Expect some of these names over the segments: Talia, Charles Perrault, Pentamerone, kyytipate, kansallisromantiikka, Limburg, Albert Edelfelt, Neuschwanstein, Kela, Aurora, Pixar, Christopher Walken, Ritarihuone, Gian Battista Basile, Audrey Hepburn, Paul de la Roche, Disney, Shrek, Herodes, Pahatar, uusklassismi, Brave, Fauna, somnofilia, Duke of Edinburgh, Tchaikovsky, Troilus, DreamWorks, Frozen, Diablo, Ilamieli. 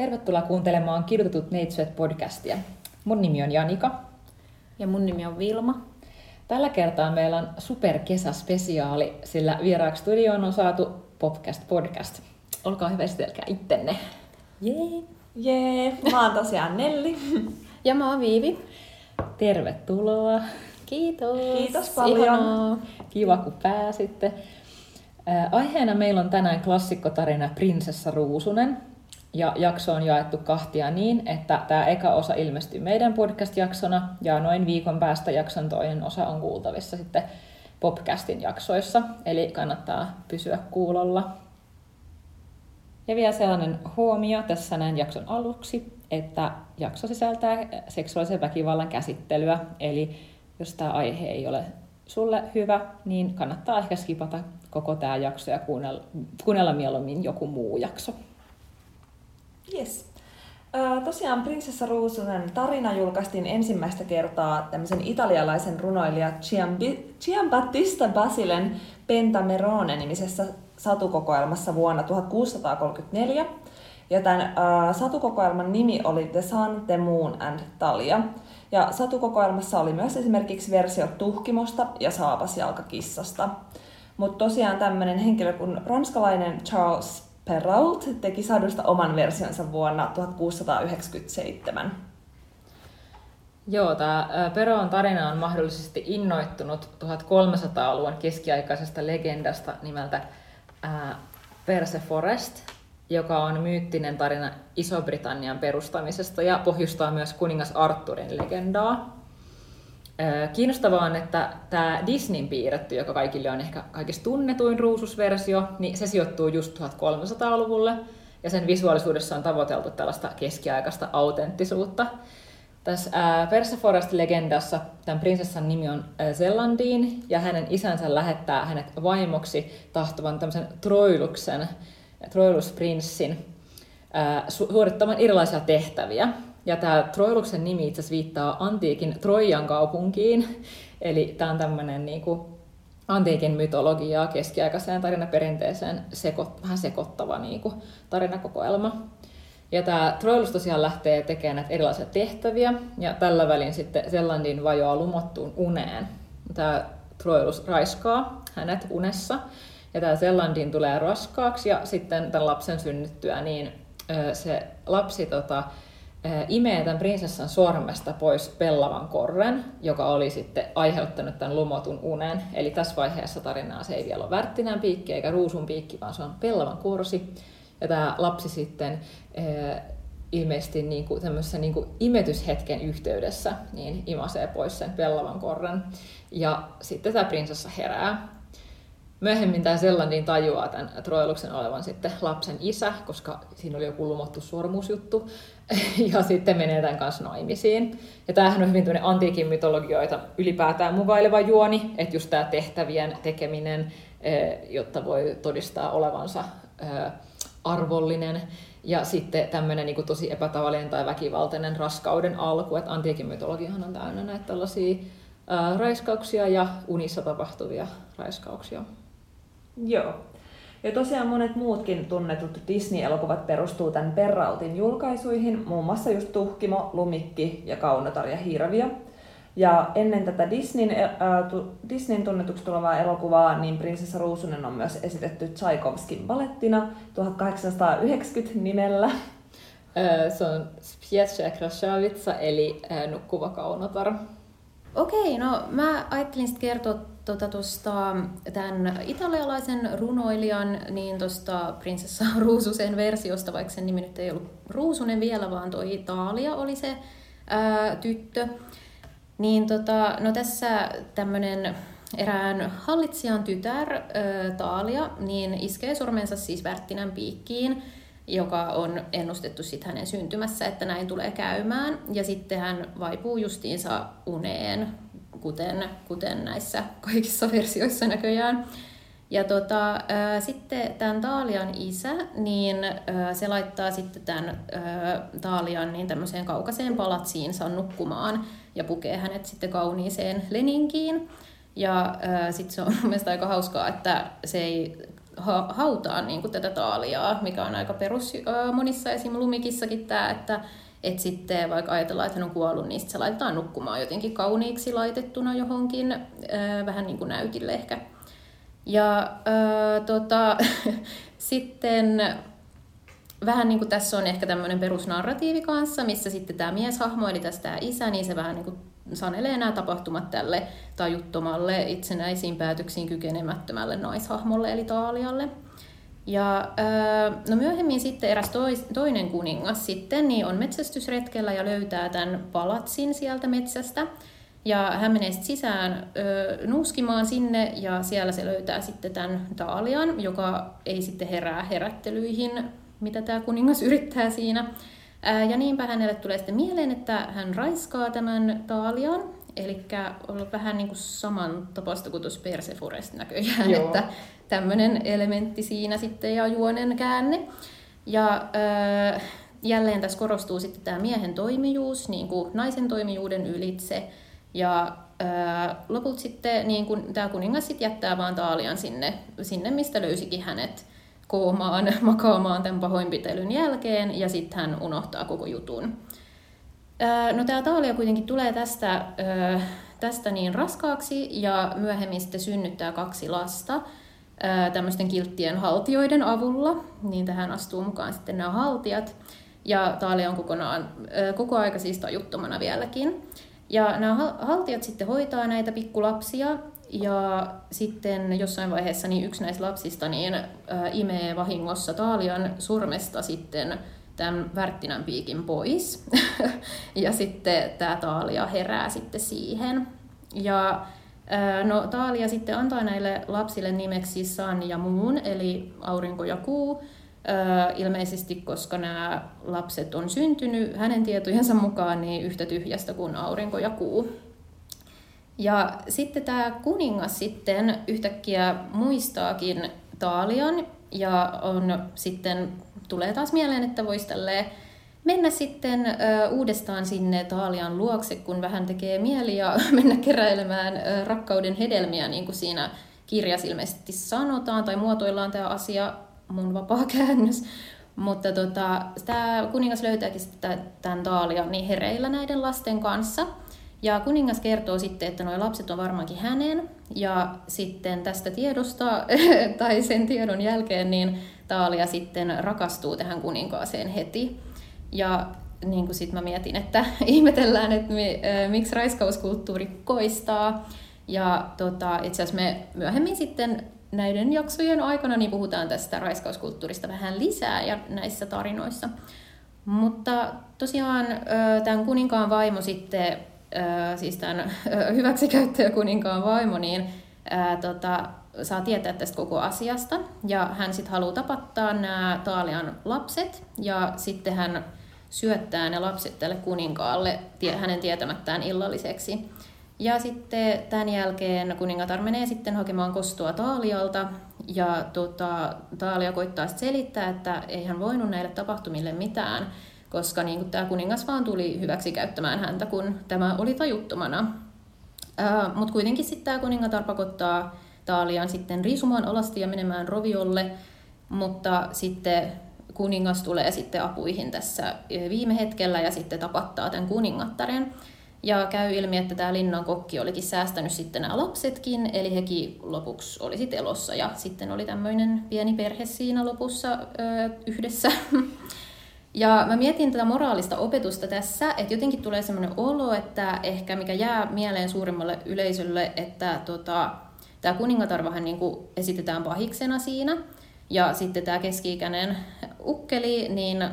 Tervetuloa kuuntelemaan Kirjoitetut Neitsyöt podcastia. Mun nimi on Janika. Ja mun nimi on Vilma. Tällä kertaa meillä on superkesäspesiaali, sillä vieraaksi studioon on saatu Popcast. Olkaa hyvä, esitelkää ittenne. Jee! Mä oon tosiaan Nelli. Ja mä oon Viivi. Tervetuloa. Kiitos. Kiitos paljon. Ihanaa. Kiva, kun pääsitte. Aiheena meillä on tänään klassikkotarina Prinsessa Ruusunen. Ja jakso on jaettu kahtia niin, että tämä eka osa ilmestyy meidän podcast-jaksona ja noin viikon päästä jakson toinen osa on kuultavissa sitten Popcastin jaksoissa. Eli kannattaa pysyä kuulolla. Ja vielä sellainen huomio tässä näin jakson aluksi, että jakso sisältää seksuaalisen väkivallan käsittelyä. Eli jos tämä aihe ei ole sulle hyvä, niin kannattaa ehkä skipata koko tämä jakso ja kuunnella mieluummin joku muu jakso. Yes. Tosiaan Prinsessa Ruusunen tarina julkaistiin ensimmäistä kertaa tämmöisen italialaisen runoilija Gian Battista Basilen Pentamerone-nimisessä satukokoelmassa vuonna 1634. Ja tämän satukokoelman nimi oli The Sun, The Moon and Talia. Ja satukokoelmassa oli myös esimerkiksi versiot Tuhkimosta ja Saapasjalkakissasta. Mutta tosiaan tämmöinen henkilö kuin ranskalainen Charles Perrault teki sadusta oman versionsa vuonna 1697. Joo, tämä Perraultin tarina on mahdollisesti innoittunut 1300-luvun keskiaikaisesta legendasta nimeltä Perceforest, joka on myyttinen tarina Iso-Britannian perustamisesta ja pohjustaa myös kuningas Arturin legendaa. Kiinnostavaa on, että tämä Disneyn piirretty, joka kaikille on ehkä kaikista tunnetuin ruususversio, niin se sijoittuu just 1300-luvulle ja sen visuaalisuudessa on tavoiteltu tällaista keskiaikaista autenttisuutta. Tässä Perceforest-legendassa tämän prinsessan nimi on Zellandine ja hänen isänsä lähettää hänet vaimoksi tahtovan tämmöisen Troilus-prinssin suorittamaan erilaisia tehtäviä. Ja tämä Troiluksen nimi itse asiassa viittaa antiikin Troijan kaupunkiin, eli tämä on tämmöinen niinku antiikin mytologiaa keskiaikaiseen tarinaperinteeseen vähän sekoittava niinku tarinakokoelma. Ja tämä Troilus tosiaan lähtee tekemään näitä erilaisia tehtäviä, ja tällä välin sitten Zellandin vajoaa lumottuun uneen. Tämä Troilus raiskaa hänet unessa, ja tämä Zellandin tulee raskaaksi, ja sitten tämän lapsen synnyttyä, niin se lapsi imee tämän prinsessan sormesta pois pellavan korren, joka oli sitten aiheuttanut tämän lumotun unen. Eli tässä vaiheessa tarinaa se ei vielä ole värttinän piikki eikä ruusun piikki, vaan se on pellavan korsi. Ja tämä lapsi sitten ilmeisesti tämmöisessä imetyshetken yhteydessä niin imasee pois sen pellavan korren. Ja sitten tämä prinsessa herää. Myöhemmin tämä Zellandin tajuaa tämän Troiluksen olevan sitten lapsen isä, koska siinä oli joku lumottu sormusjuttu, ja sitten menee tämän kanssa naimisiin. Ja tämähän on hyvin tämmöinen antiikin mytologioita ylipäätään mukaileva juoni, että just tämä tehtävien tekeminen, jotta voi todistaa olevansa arvollinen, ja sitten tämmöinen niin kuin tosi epätavallinen tai väkivaltainen raskauden alku, että antiikin mytologiahan on täynnä näitä tällaisia raiskauksia ja unissa tapahtuvia raiskauksia. Joo. Ja tosiaan monet muutkin tunnetut Disney-elokuvat perustuu tämän Perraultin julkaisuihin, muun muassa just Tuhkimo, Lumikki ja Kaunotar ja Hirviö. Ja ennen tätä Disneyn tunnetuksi tulevaa elokuvaa, niin Prinsessa Ruusunen on myös esitetty Tchaikovskin balettina 1890 nimellä. Se on Spjaštšaja krasavitsa, eli Nukkuva Kaunotar. Okei, no mä ajattelin sitten kertoa tuosta tämän italialaisen runoilijan, niin tuosta Prinsessa Ruususen versiosta, vaikka sen nimi nyt ei ollut Ruusunen vielä, vaan toi Talia oli se tyttö. Niin no tässä tämmöinen erään hallitsijan tytär Talia, niin iskee sormensa siis värttinän piikkiin, joka on ennustettu sitten hänen syntymässä, että näin tulee käymään. Ja sitten hän vaipuu justiinsa uneen, kuten näissä kaikissa versioissa näköjään. Ja sitten tämän Talian isä, niin se laittaa sitten tämän Talian niin tämmöiseen kaukaiseen palatsiinsa nukkumaan ja pukee hänet sitten kauniiseen leninkiin. Ja sitten se on mielestäni aika hauskaa, että se ei hautaan niin kuin tätä Taliaa, mikä on aika perus monissa esim. Lumikissakin tämä, että sitten vaikka ajatellaan, että hän on kuollut, niin sitten se laitetaan nukkumaan jotenkin kauniiksi laitettuna johonkin, vähän niin kuin näytille ehkä. Ja sitten vähän niin kuin tässä on ehkä tämmöinen perusnarratiivi kanssa, missä sitten tämä mieshahmo, eli tässä tämä isä, niin se vähän niin kuin sanelee nämä tapahtumat tälle tajuttomalle, itsenäisiin päätöksiin kykenemättömälle naishahmolle, eli Talialle. Ja no myöhemmin sitten eräs toinen kuningas sitten, niin on metsästysretkellä ja löytää tämän palatsin sieltä metsästä. Ja hän menee sitten sisään nuuskimaan sinne ja siellä se löytää sitten tämän Talian, joka ei sitten herää herättelyihin, mitä tämä kuningas yrittää siinä. Ja niinpä hänelle tulee sitten mieleen, että hän raiskaa tämän Talian. Eli on vähän niin kuin saman tapaista kuin tuossa Perceforest näköjään, joo, että tämmöinen elementti siinä sitten ja juonen käänne. Ja jälleen tässä korostuu sitten tämä miehen toimijuus niin kuin naisen toimijuuden ylitse. Ja lopulta sitten niin kuin tämä kuningas sit jättää vaan Talian sinne, mistä löysikin hänet koomaan, makaamaan tämän pahoinpitelyn jälkeen, ja sitten hän unohtaa koko jutun. No tämä Talia kuitenkin tulee tästä niin raskaaksi ja myöhemmin sitten synnyttää 2 lasta tämmöisten kilttien haltijoiden avulla, niin tähän astuu mukaan sitten nämä haltijat, ja Talia on koko aika siis tajuttomana vieläkin. Ja nämä haltijat sitten hoitaa näitä pikkulapsia, ja sitten jossain vaiheessa niin yksi näistä lapsista niin imee vahingossa Talian sormesta sitten tämän värttinän piikin pois. Ja sitten tämä Talia herää sitten siihen. Ja no, Talia sitten antaa näille lapsille nimeksi Sun ja Moon, eli aurinko ja kuu. Ilmeisesti, koska nämä lapset on syntynyt hänen tietojensa mukaan niin yhtä tyhjästä kuin aurinko ja kuu. Ja sitten tämä kuningas sitten yhtäkkiä muistaakin Talian ja on sitten tulee taas mieleen, että voisi mennä sitten uudestaan sinne Talian luokse, kun vähän tekee mieli ja mennä keräilemään rakkauden hedelmiä, niin kuin siinä kirjassa ilmeisesti sanotaan tai muotoillaan tämä asia, mun vapaa käännös. Mutta tämä kuningas löytääkin tämän Talian niin hereillä näiden lasten kanssa. Ja kuningas kertoo sitten, että nuo lapset on varmaankin hänen. Ja sitten tästä tiedosta tai sen tiedon jälkeen niin Talia sitten rakastuu tähän kuninkaaseen heti. Ja niin kuin sitten mä mietin, että ihmetellään, että miksi raiskauskulttuuri koistaa. Ja itse asiassa me myöhemmin sitten näiden jaksojen aikana niin puhutaan tästä raiskauskulttuurista vähän lisää ja näissä tarinoissa. Mutta tosiaan tämän kuninkaan vaimo sitten, siis tämän hyväksikäyttäjä kuninkaan vaimo, niin saa tietää tästä koko asiasta. Ja hän sitten haluaa tapattaa nämä Talian lapset ja sitten hän syöttää ne lapset tälle kuninkaalle hänen tietämättään illalliseksi. Ja sitten tämän jälkeen kuningatar menee sitten hakemaan kostoa Talialta, ja Talia koittaa sitten selittää, että ei hän voinut näille tapahtumille mitään, koska niin kuin tämä kuningas vaan tuli hyväksi käyttämään häntä, kun tämä oli tajuttomana. Mutta kuitenkin sitten tämä kuningatar pakottaa Talian sitten riisumaan alasti ja menemään roviolle, mutta sitten kuningas tulee sitten apuihin tässä viime hetkellä ja sitten tapattaa tämän kuningattaren. Ja käy ilmi, että tämä linnan kokki olikin säästänyt sitten nämä lapsetkin, eli hekin lopuksi oli sitten elossa, ja sitten oli tämmöinen pieni perhe siinä lopussa yhdessä. Ja mä mietin tätä moraalista opetusta tässä, että jotenkin tulee semmoinen olo, että ehkä mikä jää mieleen suurimmalle yleisölle, että tämä kuningatarvahan niin kuin esitetään pahiksena siinä, ja sitten tämä keski-ikäinen ukkeli niin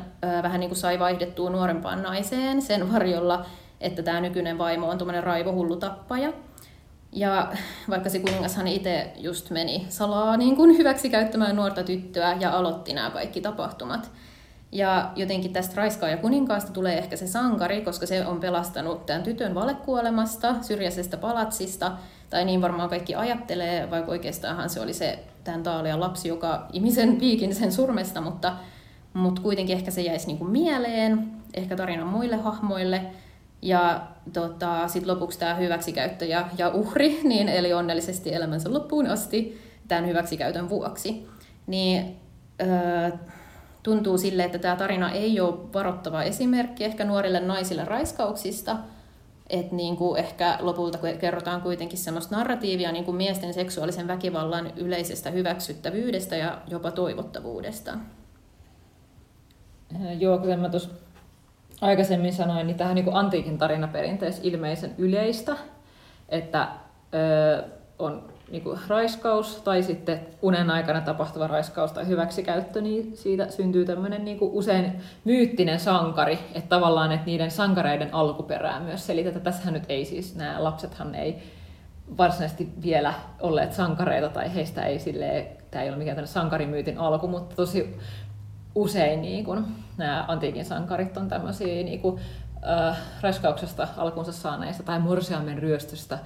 vähän niin kuin sai vaihdettua nuorempaan naiseen sen varjolla, että tämä nykyinen vaimo on tuommoinen raivohullu tappaja. Ja vaikka se kuningashan itse just meni salaa niin kuin hyväksikäyttämään nuorta tyttöä ja aloitti nämä kaikki tapahtumat. Ja jotenkin tästä raiskaa ja kuninkaasta tulee ehkä se sankari, koska se on pelastanut tämän tytön valekuolemasta, syrjäisestä palatsista, tai niin varmaan kaikki ajattelee, vaikka oikeastaanhan se oli se tämän Talian lapsi, joka imi sen piikin sen surmesta, mutta kuitenkin ehkä se jäisi niin kuin mieleen, ehkä tarinan muille hahmoille. Ja sitten lopuksi tämä hyväksikäyttäjä ja uhri niin eli onnellisesti elämänsä loppuun asti tämän hyväksikäytön vuoksi. niin tuntuu sille, että tämä tarina ei ole varoittava esimerkki ehkä nuorille naisille raiskauksista. Että niin kuin ehkä lopulta kerrotaan kuitenkin semmoista narratiivia niin kuin miesten seksuaalisen väkivallan yleisestä hyväksyttävyydestä ja jopa toivottavuudesta. Joo, kuten mä tuossa aikaisemmin sanoin, niin tämähän on niin kuin antiikin tarinaperinteessä ilmeisen yleistä, että on niin kuin raiskaus tai sitten unen aikana tapahtuva raiskaus tai hyväksikäyttö, niin siitä syntyy tämmöinen niin kuin usein myyttinen sankari, että tavallaan että niiden sankareiden alkuperää myös selitetään. Tässähän nyt ei siis, nämä lapsethan ei varsinaisesti vielä olleet sankareita tai heistä ei silleen, tämä ei ole mikään sankarimyytin alku, mutta tosi usein niin kuin, nämä antiikin sankarit on tämmöisiä niin kuin, raiskauksesta alkunsa saaneista tai morsiamen ryöstöstä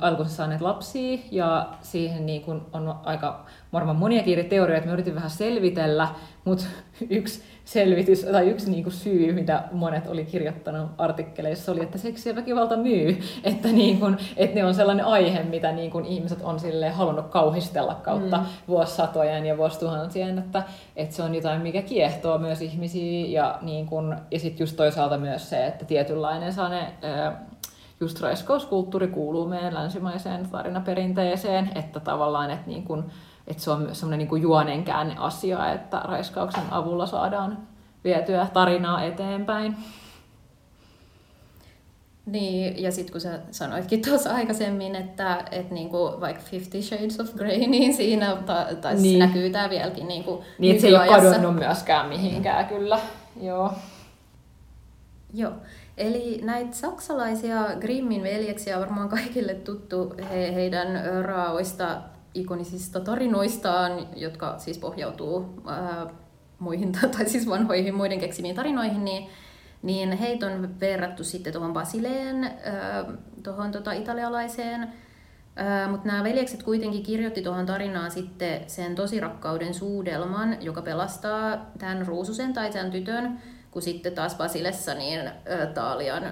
alkunsa saaneet lapsia, ja siihen niin kun on aika varmaan monia teorioita, me yritin vähän selvitellä, mutta yksi selvitys tai yksi niin kun syy, mitä monet oli kirjoittanut artikkeleissa, oli, että seksi ja väkivalta myy, että, niin kun, että ne on sellainen aihe, mitä niin kun ihmiset on silleen halunnut kauhistella kautta vuosisatojen ja vuosituhansien, että se on jotain, mikä kiehtoo myös ihmisiä, ja sitten just toisaalta myös se, että tietynlainen just raiskauskulttuuri kuuluu meidän länsimaiseen tarinaperinteeseen, että tavallaan, että niin kun, että se on myös semmoinen niin juonenkäänne asia, että raiskauksen avulla saadaan vietyä tarinaa eteenpäin. Niin, ja sitten kun sä sanoitkin tuossa aikaisemmin, että niinku, vaikka 50 Shades of Grey, niin siinä niin näkyy tämä vieläkin niinku niin, että se ei ole kadonnut myöskään mihinkään, kyllä. Joo. Joo. Eli näitä saksalaisia Grimmin veljeksiä on varmaan kaikille tuttu heidän raaoista ikonisista tarinoistaan, jotka siis pohjautuu muihin tai siis vanhoihin muiden keksimiin tarinoihin, niin heitä on verrattu sitten tuohon Basileen, tuohon italialaiseen. Mutta nämä veljekset kuitenkin kirjoitti tuohon tarinaan sitten sen tosirakkauden suudelman, joka pelastaa tämän Ruususen tai tämän tytön, kun sitten taas Basilessa niin Talian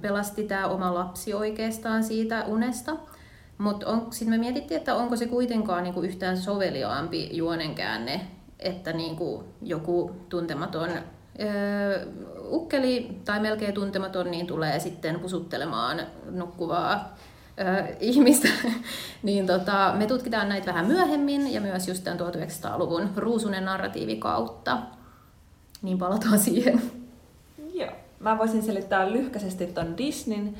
pelasti tämä oma lapsi oikeastaan siitä unesta. Mutta sitten me mietittiin, että onko se kuitenkaan niinku yhtään soveliaampi juonenkäänne, että niinku joku tuntematon ukkeli tai melkein tuntematon niin tulee sitten pusuttelemaan nukkuvaa ihmistä. Niin me tutkitaan näitä vähän myöhemmin ja myös just tämän 1900-luvun Ruusunen narratiivi kautta. Niin palataan siihen. Joo. Mä voisin selittää lyhkäisesti ton Disneyn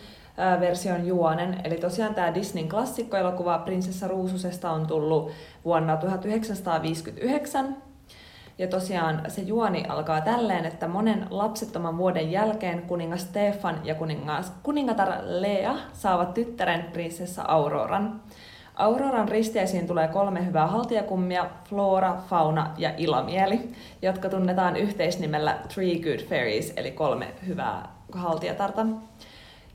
version juonen. Eli tosiaan tämä Disneyn klassikkoelokuva Prinsessa Ruususesta on tullut vuonna 1959. Ja tosiaan se juoni alkaa tälleen, että monen lapsettoman vuoden jälkeen kuningas Stefan ja kuningatar Lea saavat tyttären prinsessa Auroran. Auroran risteisiin tulee 3 hyvää haltijakummia, Flora, Fauna ja Ilamieli, jotka tunnetaan yhteisnimellä 3 Good Fairies, eli 3 hyvää haltijatarta.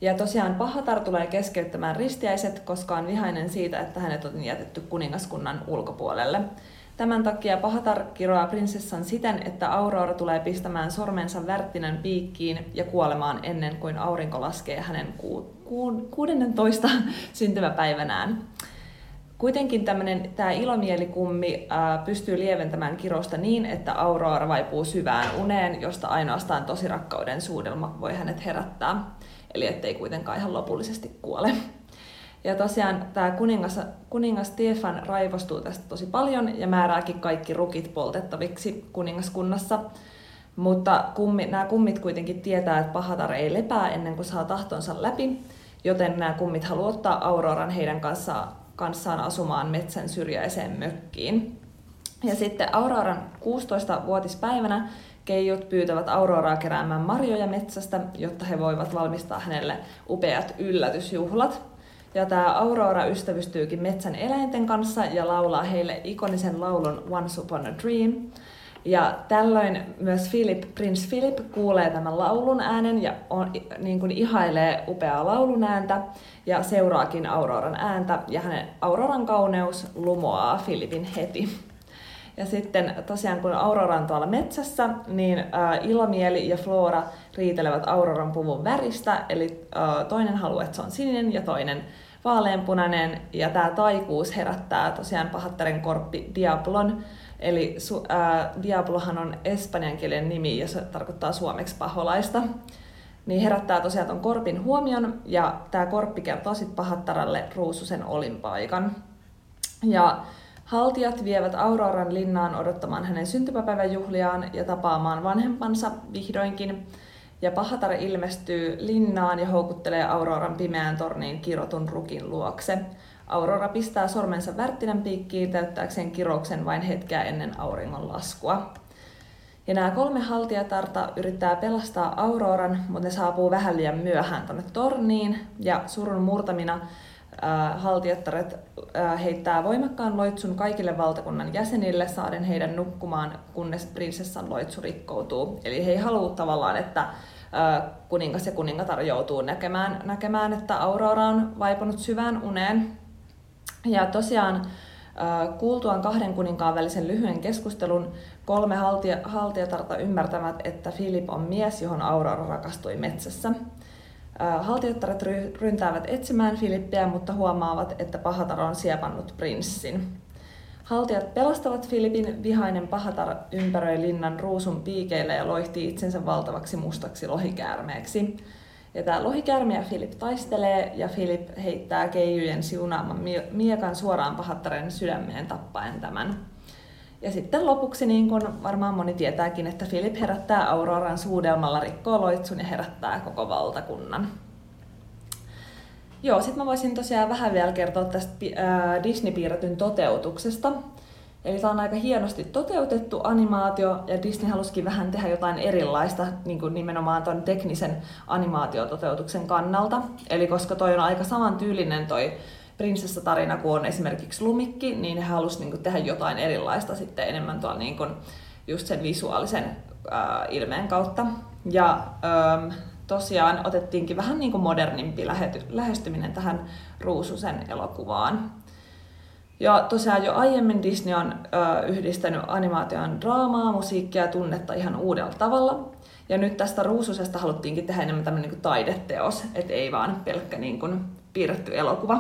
Ja tosiaan Pahatar tulee keskeyttämään ristiäiset, koska on vihainen siitä, että hänet on jätetty kuningaskunnan ulkopuolelle. Tämän takia Pahatar kiroaa prinsessan siten, että Aurora tulee pistämään sormensa värttinän piikkiin ja kuolemaan ennen kuin aurinko laskee hänen 16. syntymäpäivänään. Kuitenkin tämä ilomielikummi pystyy lieventämään kirosta niin, että Aurora vaipuu syvään uneen, josta ainoastaan tosirakkauden suudelma voi hänet herättää. Eli ettei kuitenkaan ihan lopullisesti kuole. Ja tosiaan tämä kuningas Stefan raivostuu tästä tosi paljon ja määrääkin kaikki rukit poltettaviksi kuningaskunnassa. Mutta nämä kummit kuitenkin tietää, että Pahatar ei lepää ennen kuin saa tahtonsa läpi, joten nämä kummit haluaa ottaa Auroran heidän kanssaan asumaan metsän syrjäiseen mökkiin. Ja sitten Auroran 16-vuotispäivänä keijut pyytävät Auroraa keräämään marjoja metsästä, jotta he voivat valmistaa hänelle upeat yllätysjuhlat. Ja tämä Aurora ystävystyykin metsän eläinten kanssa ja laulaa heille ikonisen laulun Once Upon a Dream. Ja tällöin myös Prince Filip kuulee tämän laulun äänen ja niin kuin ihailee upeaa laulun ääntä ja seuraakin Auroran ääntä ja hänen Auroran kauneus lumoaa Filipin heti. Ja sitten tosiaan kun Aurora on tuolla metsässä, niin Ilomieli ja Flora riitelevät Auroran puvun väristä, eli toinen haluaa, että se on sininen ja toinen vaaleanpunainen, ja tämä taikuus herättää tosiaan Pahattaren korppi Diablon. Eli Diablohan on espanjankielinen nimi, ja se tarkoittaa suomeksi paholaista. Niin herättää tosiaan ton korpin huomion, ja tämä korppi kertoo sitten Pahattaralle Ruususen olinpaikan. Ja haltijat vievät Auroran linnaan odottamaan hänen syntymäpäiväjuhliaan ja tapaamaan vanhempansa vihdoinkin. Ja Pahatar ilmestyy linnaan ja houkuttelee Auroran pimeään torniin kirotun rukin luokse. Aurora pistää sormensa värttinän piikkiin täyttääkseen kiroksen vain hetkeä ennen auringonlaskua. Ja nämä kolme haltijatarta yrittää pelastaa Auroran, mutta ne saapuu vähän liian myöhään tuonne torniin. Ja surun murtamina haltijattaret heittää voimakkaan loitsun kaikille valtakunnan jäsenille saaden heidän nukkumaan, kunnes prinsessan loitsu rikkoutuu. Eli he ei halua tavallaan, että kuningas ja kuningatar joutuu näkemään, että Aurora on vaipunut syvään uneen. Ja tosiaan kuultuaan kahden kuninkaan välisen lyhyen keskustelun kolme haltijatarta ymmärtävät, että Filip on mies, johon Aurora rakastui metsässä. Haltijattaret ryntäävät etsimään Filippiä, mutta huomaavat, että Pahatar on siepannut prinssin. Haltijat pelastavat Filipin, vihainen Pahatar ympäröi linnan ruusun piikeillä ja loihtii itsensä valtavaksi mustaksi lohikäärmeeksi. Ja tämä lohikäärme ja Filip taistelee, ja Filip heittää keijujen siunaaman miekan suoraan Pahattaren sydämeen tappaen tämän. Ja sitten lopuksi, niin kuin varmaan moni tietääkin, että Filip herättää Auroran suudelmalla, rikkoo loitsun ja herättää koko valtakunnan. Joo, sit mä voisin tosiaan vähän vielä kertoa tästä Disney-piirretyn toteutuksesta. Eli tää on aika hienosti toteutettu animaatio, ja Disney halusikin vähän tehdä jotain erilaista niin kuin nimenomaan ton teknisen animaatiototeutuksen kannalta. Eli koska toi on aika samantyylinen toi prinsessatarina kuin on esimerkiksi Lumikki, niin he halusivat niin kuin tehdä jotain erilaista sitten enemmän tuon niin kuin just sen visuaalisen ilmeen kautta. Ja tosiaan otettiinkin vähän niin kuin modernimpi lähestyminen tähän Ruususen elokuvaan. Ja tosiaan jo aiemmin Disney on yhdistänyt animaation draamaa, musiikkia ja tunnetta ihan uudella tavalla. Ja nyt tästä Ruususesta haluttiinkin tehdä enemmän tämmöinen niin kuin taideteos, et ei vaan pelkkä niin kuin piirretty elokuva.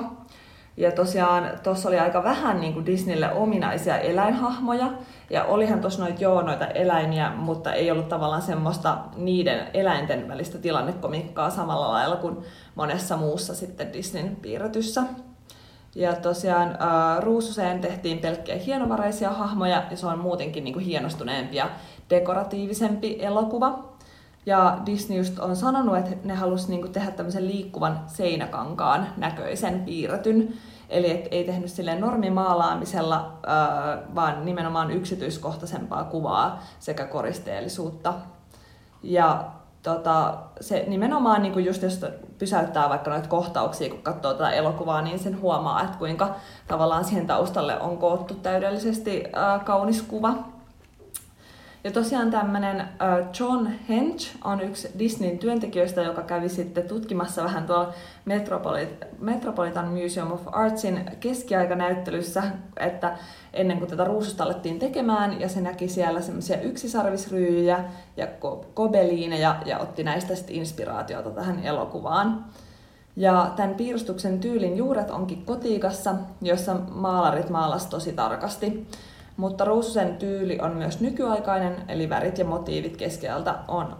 Ja tosiaan tuossa oli aika vähän niin kuin Disneylle ominaisia eläinhahmoja, ja olihan tuossa noita eläimiä, mutta ei ollut tavallaan semmoista niiden eläinten välistä tilannekomiikkaa samalla lailla kuin monessa muussa sitten Disneyn piirretyssä. Ja tosiaan Ruususeen tehtiin pelkkiä hienovaraisia hahmoja, ja se on muutenkin niin kuin hienostuneempi ja dekoratiivisempi elokuva. Ja Disney just on sanonut, että ne halusi niinku tehdä tämmöisen liikkuvan seinäkankaan näköisen piirretyn. Eli et ei tehnyt silleen normimaalaamisella, vaan nimenomaan yksityiskohtaisempaa kuvaa sekä koristeellisuutta. Ja se nimenomaan, niinku just jos pysäyttää vaikka noita kohtauksia, kun katsoo tätä elokuvaa, niin sen huomaa, että kuinka tavallaan siihen taustalle on koottu täydellisesti kaunis kuva. Ja tosiaan tämmöinen John Hench on yksi Disneyn työntekijöistä, joka kävi sitten tutkimassa vähän tuolla Metropolitan Museum of Artsin keskiaikanäyttelyssä, että ennen kuin tätä Ruususta alettiin tekemään, ja se näki siellä semmoisia yksisarvisryyjä ja gobeliineja ja otti näistä sitten inspiraatiota tähän elokuvaan. Ja tämän piirustuksen tyylin juuret onkin kotiikassa, jossa maalarit maalasi tosi tarkasti. Mutta Ruususen tyyli on myös nykyaikainen, eli värit ja motiivit keskeltä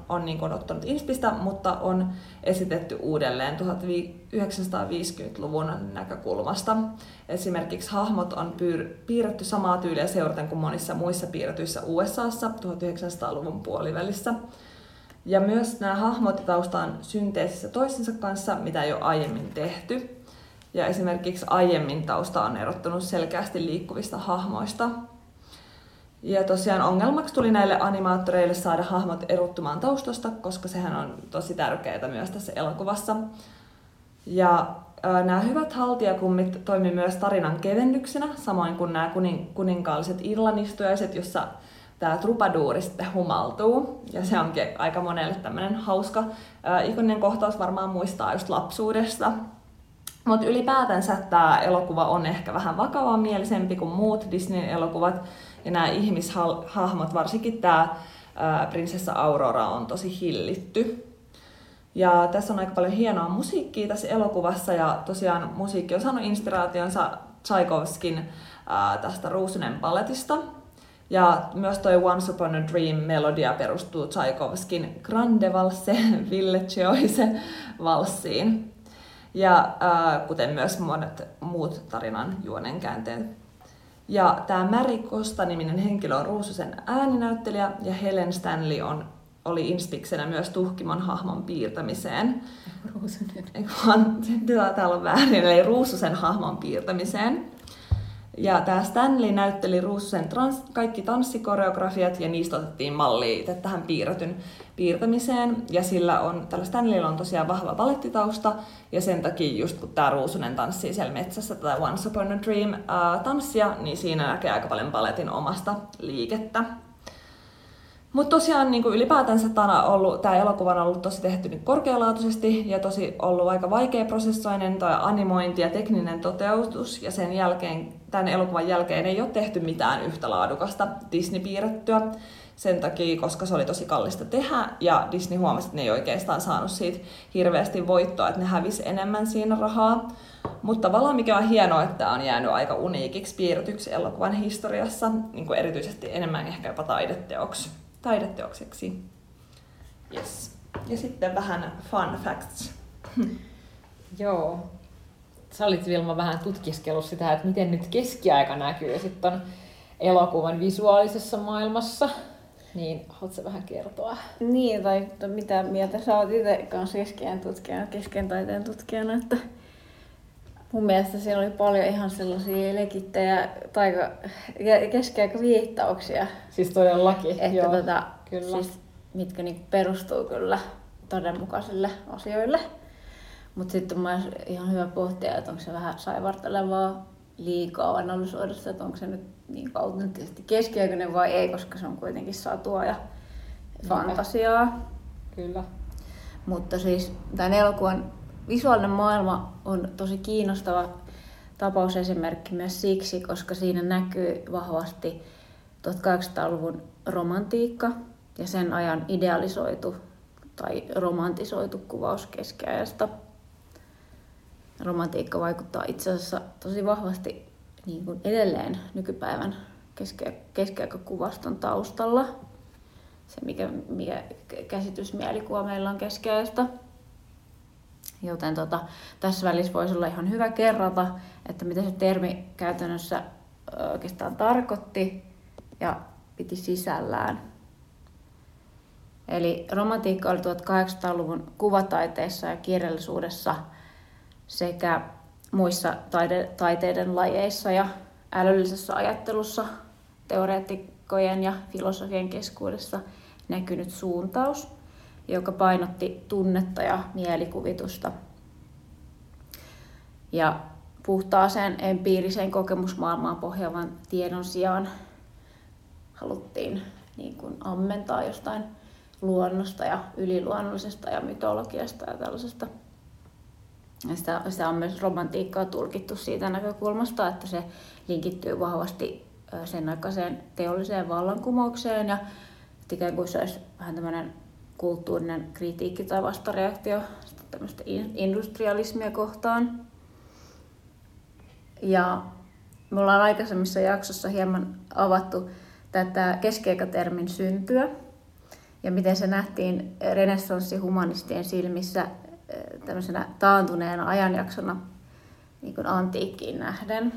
on niin kuin ottanut inspistä, mutta on esitetty uudelleen 1950-luvun näkökulmasta. Esimerkiksi hahmot on piirretty samaa tyyliä seuraten kuin monissa muissa piirretyissä USAssa 1900-luvun puolivälissä. Ja myös nämä hahmot ja tausta on synteesissä toistensa kanssa, mitä ei ole aiemmin tehty. Ja esimerkiksi aiemmin tausta on erottunut selkeästi liikkuvista hahmoista. Ja tosiaan ongelmaksi tuli näille animaattoreille saada hahmot erottumaan taustasta, koska sehän on tosi tärkeää myös tässä elokuvassa. Ja nämä hyvät haltijakummit toimi myös tarinan kevennyksenä, samoin kuin nämä kuninkaalliset illanistujaiset, jossa tämä trupaduuri sitten humaltuu. Ja se onkin aika monelle tämmöinen hauska ikoninen kohtaus, varmaan muistaa just lapsuudesta. Mutta ylipäätänsä tämä elokuva on ehkä vähän vakavamielisempi kuin muut Disney-elokuvat. Ja nämä ihmishahmot, varsinkin tämä prinsessa Aurora, on tosi hillitty. Ja tässä on aika paljon hienoa musiikkia tässä elokuvassa, ja tosiaan musiikki on saanut inspiraationsa Tchaikovskyn tästä Ruusunen paletista. Ja myös toi Once Upon a Dream-melodia perustuu Tchaikovskyn Grande Valse, Villechoise valssiin. Ja kuten myös monet muut tarinan juonenkäänteet. Ja tämä Mary Costa-niminen henkilö on Ruususen ääninäyttelijä, ja Helen Stanley oli inspiksenä myös Tuhkimon hahmon piirtämiseen. Ruusunen. Täällä on väärin, eli Ruususen hahmon piirtämiseen. Ja tämä Stanley näytteli Ruususen kaikki tanssikoreografiat, ja niistä otettiin mallia itse tähän piirretyn piirtämiseen. Ja tällä Stanleylla on tosiaan vahva balettitausta, ja sen takia just kun tämä Ruusunen tanssii siellä metsässä tätä Once Upon a Dream-tanssia, niin siinä näkee aika paljon baletin omasta liikettä. Mutta tosiaan niin ylipäätänsä tämä elokuva on ollut tosi tehty niin korkealaatuisesti ja tosi ollut aika vaikea prosessoinen tai animointi ja tekninen toteutus. Ja sen jälkeen, tämän elokuvan jälkeen ei ole tehty mitään yhtä laadukasta Disney-piirrettyä sen takia, koska se oli tosi kallista tehdä. Ja Disney huomasi, että ne ei oikeastaan saanut siitä hirveästi voittoa, että ne hävisi enemmän siinä rahaa. Mutta tavallaan mikä on hienoa, että tämä on jäänyt aika uniikiksi piirretyksi elokuvan historiassa, niin kuin erityisesti enemmän ehkä jopa taideteokseksi. Yes. Ja sitten vähän fun facts. Joo. Sä olit, Vilma, vähän tutkiskellut sitä, että miten nyt keskiaika näkyy sitten elokuvan visuaalisessa maailmassa. Niin, haluatko vähän kertoa? Niin, tai mitä mieltä sä oot itse kanssa keskentaiteen tutkijana, että mun mielestä siellä oli paljon ihan sellaisia legittejä keskiaikaviittauksia. Siis todellakin, että joo, kyllä. Siis, mitkä niinku perustuu kyllä todenmukaisille asioille. Mutta sitten on myös ihan hyvä pohtia, että onko se vähän saivartelevaa liikaa analysoidusta, että onko se nyt niin autenttisesti keskiaikainen vai ei, koska se on kuitenkin satua ja fantasiaa. Kyllä. Mutta siis tämän elokuvan visuaalinen maailma on tosi kiinnostava tapausesimerkki myös siksi, koska siinä näkyy vahvasti 1800-luvun romantiikka ja sen ajan idealisoitu tai romantisoitu kuvaus keskiajasta. Romantiikka vaikuttaa itse asiassa tosi vahvasti niin kuin edelleen nykypäivän keskiaikakuvaston taustalla. Se mikä käsitys, mielikuva meillä on keskiajasta. Joten tässä välissä voisi olla ihan hyvä kerrata, että mitä se termi käytännössä oikeastaan tarkoitti ja piti sisällään. Eli romantiikka oli 1800-luvun kuvataiteessa ja kirjallisuudessa sekä muissa taiteiden lajeissa ja älyllisessä ajattelussa teoreetikkojen ja filosofien keskuudessa näkynyt suuntaus, joka painotti tunnetta ja mielikuvitusta. Ja puhtaaseen empiiriseen kokemusmaailmaan pohjaavan tiedon sijaan haluttiin niin kuin ammentaa jostain luonnosta ja yliluonnollisesta ja mytologiasta ja tällaisesta. Ja sitä on myös romantiikkaa tulkittu siitä näkökulmasta, että se linkittyy vahvasti sen aikaiseen teolliseen vallankumoukseen ja ikään kuin se olisi vähän tämmöinen kulttuurinen kritiikki tai vastareaktio tämmöistä industrialismia kohtaan. Ja me ollaan aikaisemmissa jaksossa hieman avattu tätä keskiaikatermin syntyä ja miten se nähtiin renessanssihumanistien silmissä tämmöisenä taantuneena ajanjaksona niin kuin antiikkiin nähden,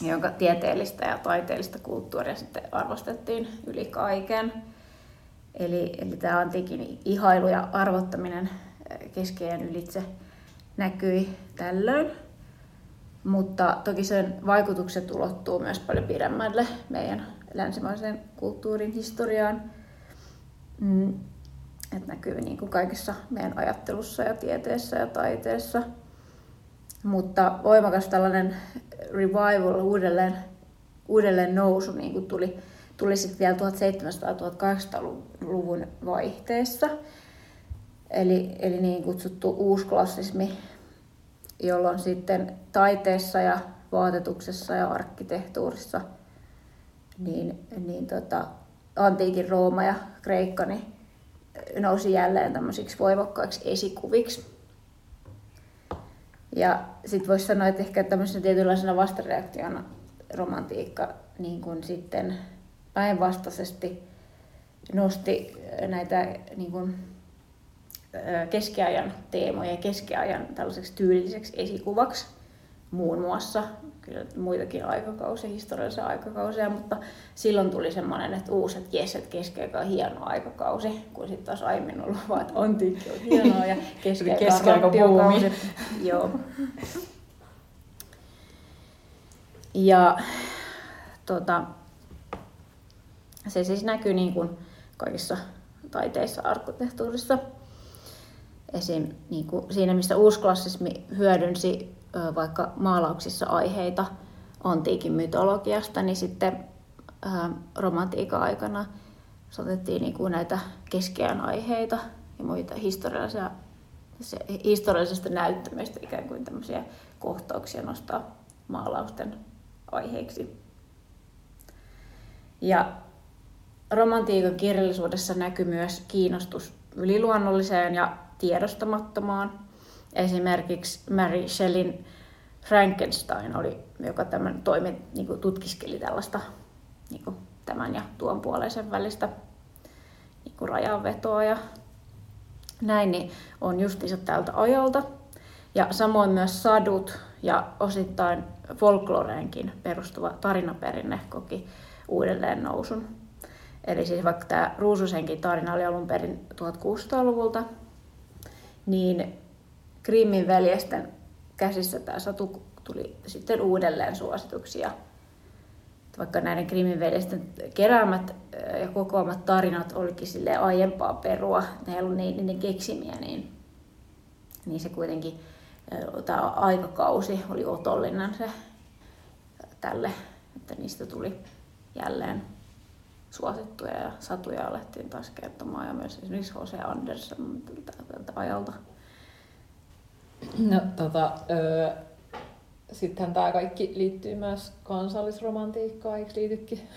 jonka tieteellistä ja taiteellista kulttuuria sitten arvostettiin yli kaiken. Eli tämä antiikin ihailu ja arvottaminen keskiajan ylitse näkyi tällöin, mutta toki sen vaikutukset ulottuu myös paljon pidemmälle meidän länsimaisen kulttuurin historiaan. Että näkyy niin kuin kaikessa meidän ajattelussa ja tieteessä ja taiteessa. Mutta voimakas tällainen revival, uudelleen nousu niin kuin tuli sitten vielä 1700-1800-luvun vaihteessa. Eli niin kutsuttu uusklassismi, jolloin sitten taiteessa ja vaatetuksessa ja arkkitehtuurissa niin antiikin Rooma ja Kreikka niin nousi jälleen tämmöisiksi voimakkaiksi esikuviksi. Ja sitten voisi sanoa, että ehkä tämmöisenä tietynlaisena vastareaktiona romantiikka niin kuin sitten päinvastaisesti nosti näitä niin kuin keskiajan teemoja, keskiajan tällaiseksi tyylilliseksi esikuvaksi muun muassa. Kyllä muitakin aikakausia, historiallisia aikakausia, mutta silloin tuli semmoinen, että uusi, että jes, että keskiaika on hieno aikakausi, kun sitten taas aiemmin on ollut vaan, että antiikki on hienoa ja keskiaika on rappiokausi. Joo. Ja se siis näkyy niin kuin kaikissa taiteissa, arkkitehtuurissa. Esim. Niin kuin siinä, missä uusklassismi hyödynsi vaikka maalauksissa aiheita antiikin mytologiasta, niin sitten romantiikan aikana otettiin niin kuin näitä keskiajan aiheita ja muita historiallisesta näyttämöistä ikään kuin tämmöisiä kohtauksia nostaa maalausten aiheiksi. Ja romantiikan kirjallisuudessa näkyy myös kiinnostus yliluonnolliseen ja tiedostamattomaan. Esimerkiksi Mary Shelleyn Frankenstein oli, joka tämän niin tutkiskeli tällaista niin kuin tämän ja tuon puoleisen välistä niin rajanvetoa ja näin, niin on justiinsa tältä ajalta. Ja samoin myös sadut ja osittain folkloreenkin perustuva tarinaperinne koki uudelleen nousun. Eli siis vaikka tämä Ruususenkin tarina oli alun perin 1600-luvulta, niin Grimmin veljesten käsissä tämä satu tuli sitten uudelleen suosituksia. Vaikka näiden Grimmin veljesten keräämät ja kokoamat tarinat olikin silleen aiempaa perua, ne ei ollut niiden keksimiä, niin se kuitenkin tämä aikakausi oli otollinen se tälle, että niistä tuli jälleen suosittuja ja satuja alettiin taas kertomaan ja myös esimerkiksi H.C. Andersen tältä ajalta. No, sittenhän tämä kaikki liittyy myös kansallisromantiikkaan, eikö liitykin?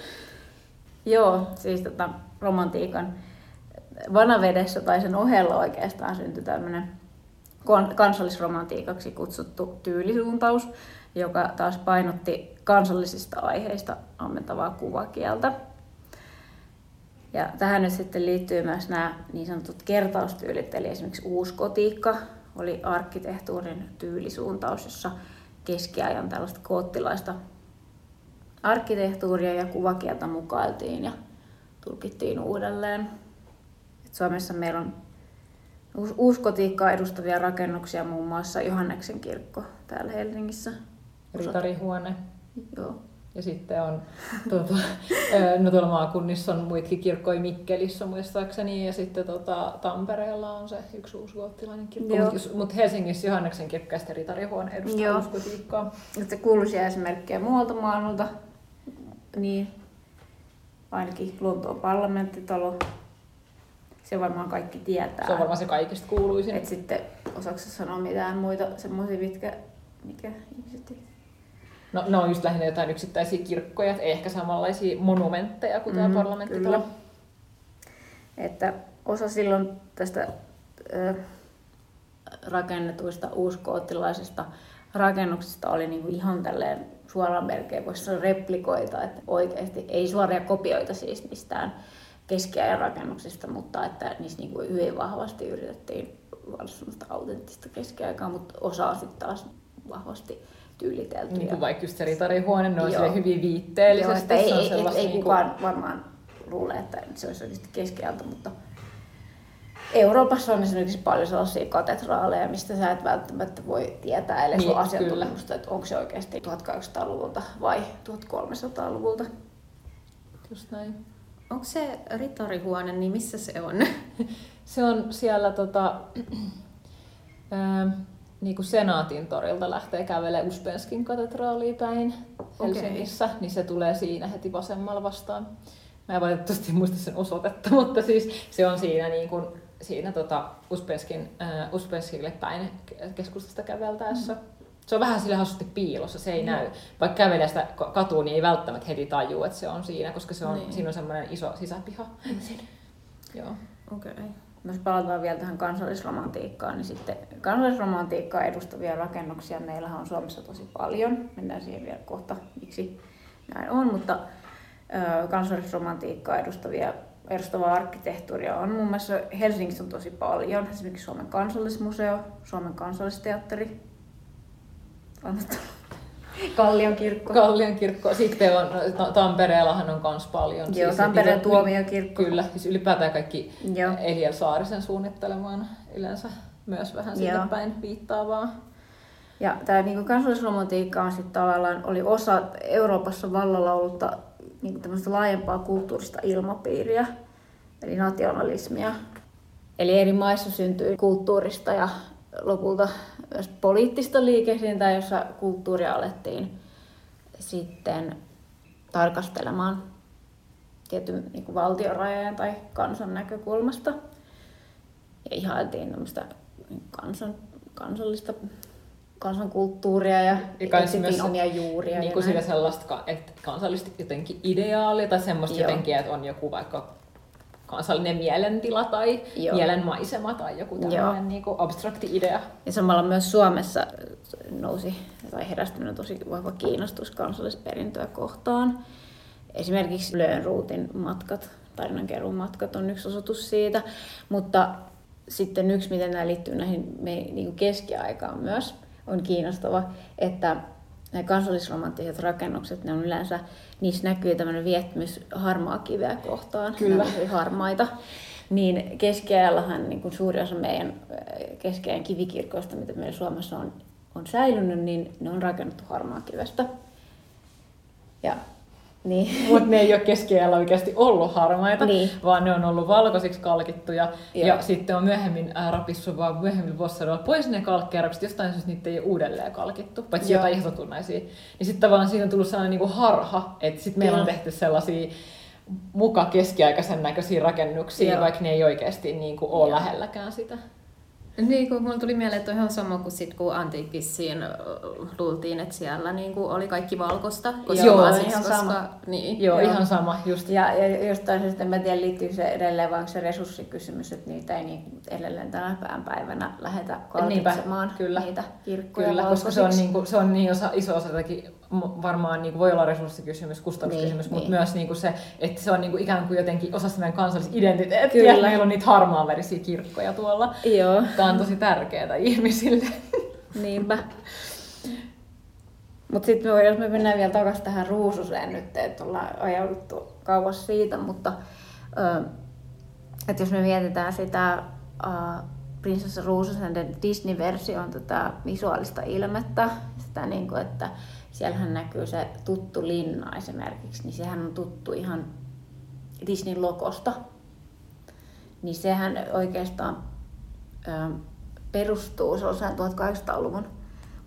Joo, siis romantiikan vanavedessä tai sen ohella oikeastaan syntyi tämmöinen kansallisromantiikaksi kutsuttu tyylisuuntaus, joka taas painotti kansallisista aiheista ammentavaa kuvakieltä. Ja tähän nyt sitten liittyy myös nämä niin sanotut kertaustyylit, eli esimerkiksi uuskotiikka oli arkkitehtuurin tyylisuuntaus, jossa keskiajan tällaista koottilaista arkkitehtuuria ja kuvakieltä mukailtiin ja tulkittiin uudelleen. Et Suomessa meillä on uuskotiikkaa edustavia rakennuksia, muun muassa Johanneksen kirkko täällä Helsingissä. Ritarihuone. Joo. Ja sitten on tuolla maakunnissa on muitakin kirkkoja, Mikkelissä muistaakseni, ja sitten Tampereella on se yksi uuskotilainen kirkko. Mutta Helsingissä Johanneksen kirkko ja sitten Ritarihuone edustaa uuskotiikkaa. Se kuuluisia esimerkkejä muualta maailmalta, niin ainakin Lontoon parlamenttitalo. Se varmaan kaikki tietää. Se on varmaan se kaikista kuuluisin. Et sitten osaksa sanoa mitään muita semmoisia, mikä ihmiset. No, ne on just lähinnä jotain yksittäisiä kirkkoja, ei ehkä samanlaisia monumentteja kuin tämä parlamenttitalo. Että osa silloin tästä rakennetuista uuskoottilaisista rakennuksista oli niinku ihan tälleen suoraan melkein voisi sanoa replikoita, että oikeasti ei suoria kopioita siis mistään keskiajan rakennuksista, mutta että niissä niinku hyvin vahvasti yritettiin luoda semmoista autenttista keskiaikaa, mutta osaa sitten taas vahvasti tyyliteltyjä. Niin kuin vaikka just se Ritarihuone, ne on silleen hyvin viitteellisesti. Joo, ei kukaan varmaan luule, että se olisi oikeasti keskiajalta, mutta Euroopassa on esimerkiksi paljon sellaisia katedraaleja, mistä sä et välttämättä voi tietää, eli sun asiantuntemusta, että onko se oikeasti 1800-luvulta vai 1300-luvulta. Just näin. Onko se Ritarihuone, niin missä se on? Se on siellä niin kuin Senaatin torilta lähtee kävelemään Uspenskin katedraaliin päin Helsingissä, niin se tulee siinä heti vasemmalla vastaan. Mä en valitettavasti muista sen osoitetta, mutta siis se on siinä, niin kuin, siinä Uspenskille päin keskustasta käveltäessä. Se on vähän sillä hassusti piilossa, se ei näy. Vaikka kävelee sitä katua, niin ei välttämättä heti tajua, että se on siinä, koska se on, siinä on semmoinen iso sisäpiha. Joo. Okei. Jos palataan vielä tähän kansallisromantiikkaan, niin sitten kansallisromantiikkaa edustavia rakennuksia meillähän on Suomessa tosi paljon. Mennään siihen vielä kohta, miksi näin on, mutta kansallisromantiikkaa edustavaa arkkitehtuuria on muun muassa Helsingissä on tosi paljon. Esimerkiksi Suomen kansallismuseo, Suomen kansallisteatteri, Kallion kirkko. Sitten on, Tampereellahan on myös paljon. Joo, siis Tampereen tuomiokirkko. Kyllä, siis ylipäätään kaikki Elia Saarisen suunnittelemaan yleensä myös vähän sinne päin viittaavaa. Ja tämä niin kansallisromantiikka on sitten tavallaan oli osa Euroopassa vallalla ollutta niin tämmöistä laajempaa kulttuurista ilmapiiriä, eli nationalismia. Eli eri maissa syntyi kulttuurista ja lopulta myös poliittista liikehdintää, jossa kulttuuria alettiin sitten tarkastelemaan tietyn niin valtionrajojen tai kansan näkökulmasta. Ja ihailtiin tämmöistä kansallista kansankulttuuria ja etsittiin omia juuria. Niin kuin sitä sellaista, että kansallista jotenkin ideaalia tai semmoista jotenkin, että on joku vaikka kansallinen mielentila tai mielenmaisema tai joku tämmöinen niin kuin abstrakti idea. Ja samalla myös Suomessa nousi tai herästyminen tosi vahva kiinnostus kansallisperintöä kohtaan. Esimerkiksi Löönruutin matkat, tarinankeruun matkat on yksi osoitus siitä, mutta sitten yksi, miten nämä liittyy näihin niin keskiaikaan myös, on kiinnostava, että nämä kansallisromanttiset rakennukset, ne on yleensä, niissä näkyy tämmöinen viettymys harmaa kiveä kohtaan. Kyllä. Harmaita. Niin keskiajallahan niin suuri osa meidän keskiajan kivikirkoista, mitä meillä Suomessa on säilynyt, niin ne on rakennettu harmaa kivestä. Ja niin. Mutta ne ei ole keskiajalla oikeasti ollut harmaita, vaan ne on ollut valkoisiksi kalkittuja. Ja sitten on myöhemmin rapissut, vaan myöhemmin vuosisadoilla pois ne kalkkeerapsit, jostain syystä niitä ei ole uudelleen kalkittu, paitsi jotain ihan satunnaisia. Niin sitten tavallaan siinä on tullut sellainen niinku harha, että sitten meillä on tehty sellaisia muka keskiaikaisen näköisiä rakennuksia, vaikka ne ei oikeasti niinku ole lähelläkään sitä. Niin, kun mulla tuli mieleen, että on ihan sama kuin sit, kun antiikissiin luultiin, että siellä niin kuin oli kaikki valkoista. Ihan sama. Just. Ja jostain syystä, en tiedä liittyykö se edelleen, vaan se resurssikysymys, että niitä ei niin edelleen tänä päivänä lähdetä kalkitsemaan niitä kirkkoja. Kyllä, koska se on niin iso osa jotakin, varmaan niin kuin voi olla resurssikysymys, kustannuskysymys, mutta myös niin kuin se, että se on niin kuin ikään kuin jotenkin osa meidän kansallista identiteettiä, että meillä on niitä harmaanvärisiä kirkkoja tuolla. Joo. Tämä on tosi tärkeää ihmisille. Niinpä. Mutta sitten jos me mennään vielä takaisin tähän Ruususeen nyt, että ollaan ajauduttu kauas siitä, mutta että jos me mietitään sitä Prinsessa Ruususen Disney-version tätä visuaalista ilmettä, sitä niin kuin, että siellähän näkyy se tuttu linna esimerkiksi, niin sehän on tuttu ihan Disneyn logosta. Niin sehän oikeastaan perustuu sellaiseen 1800-luvun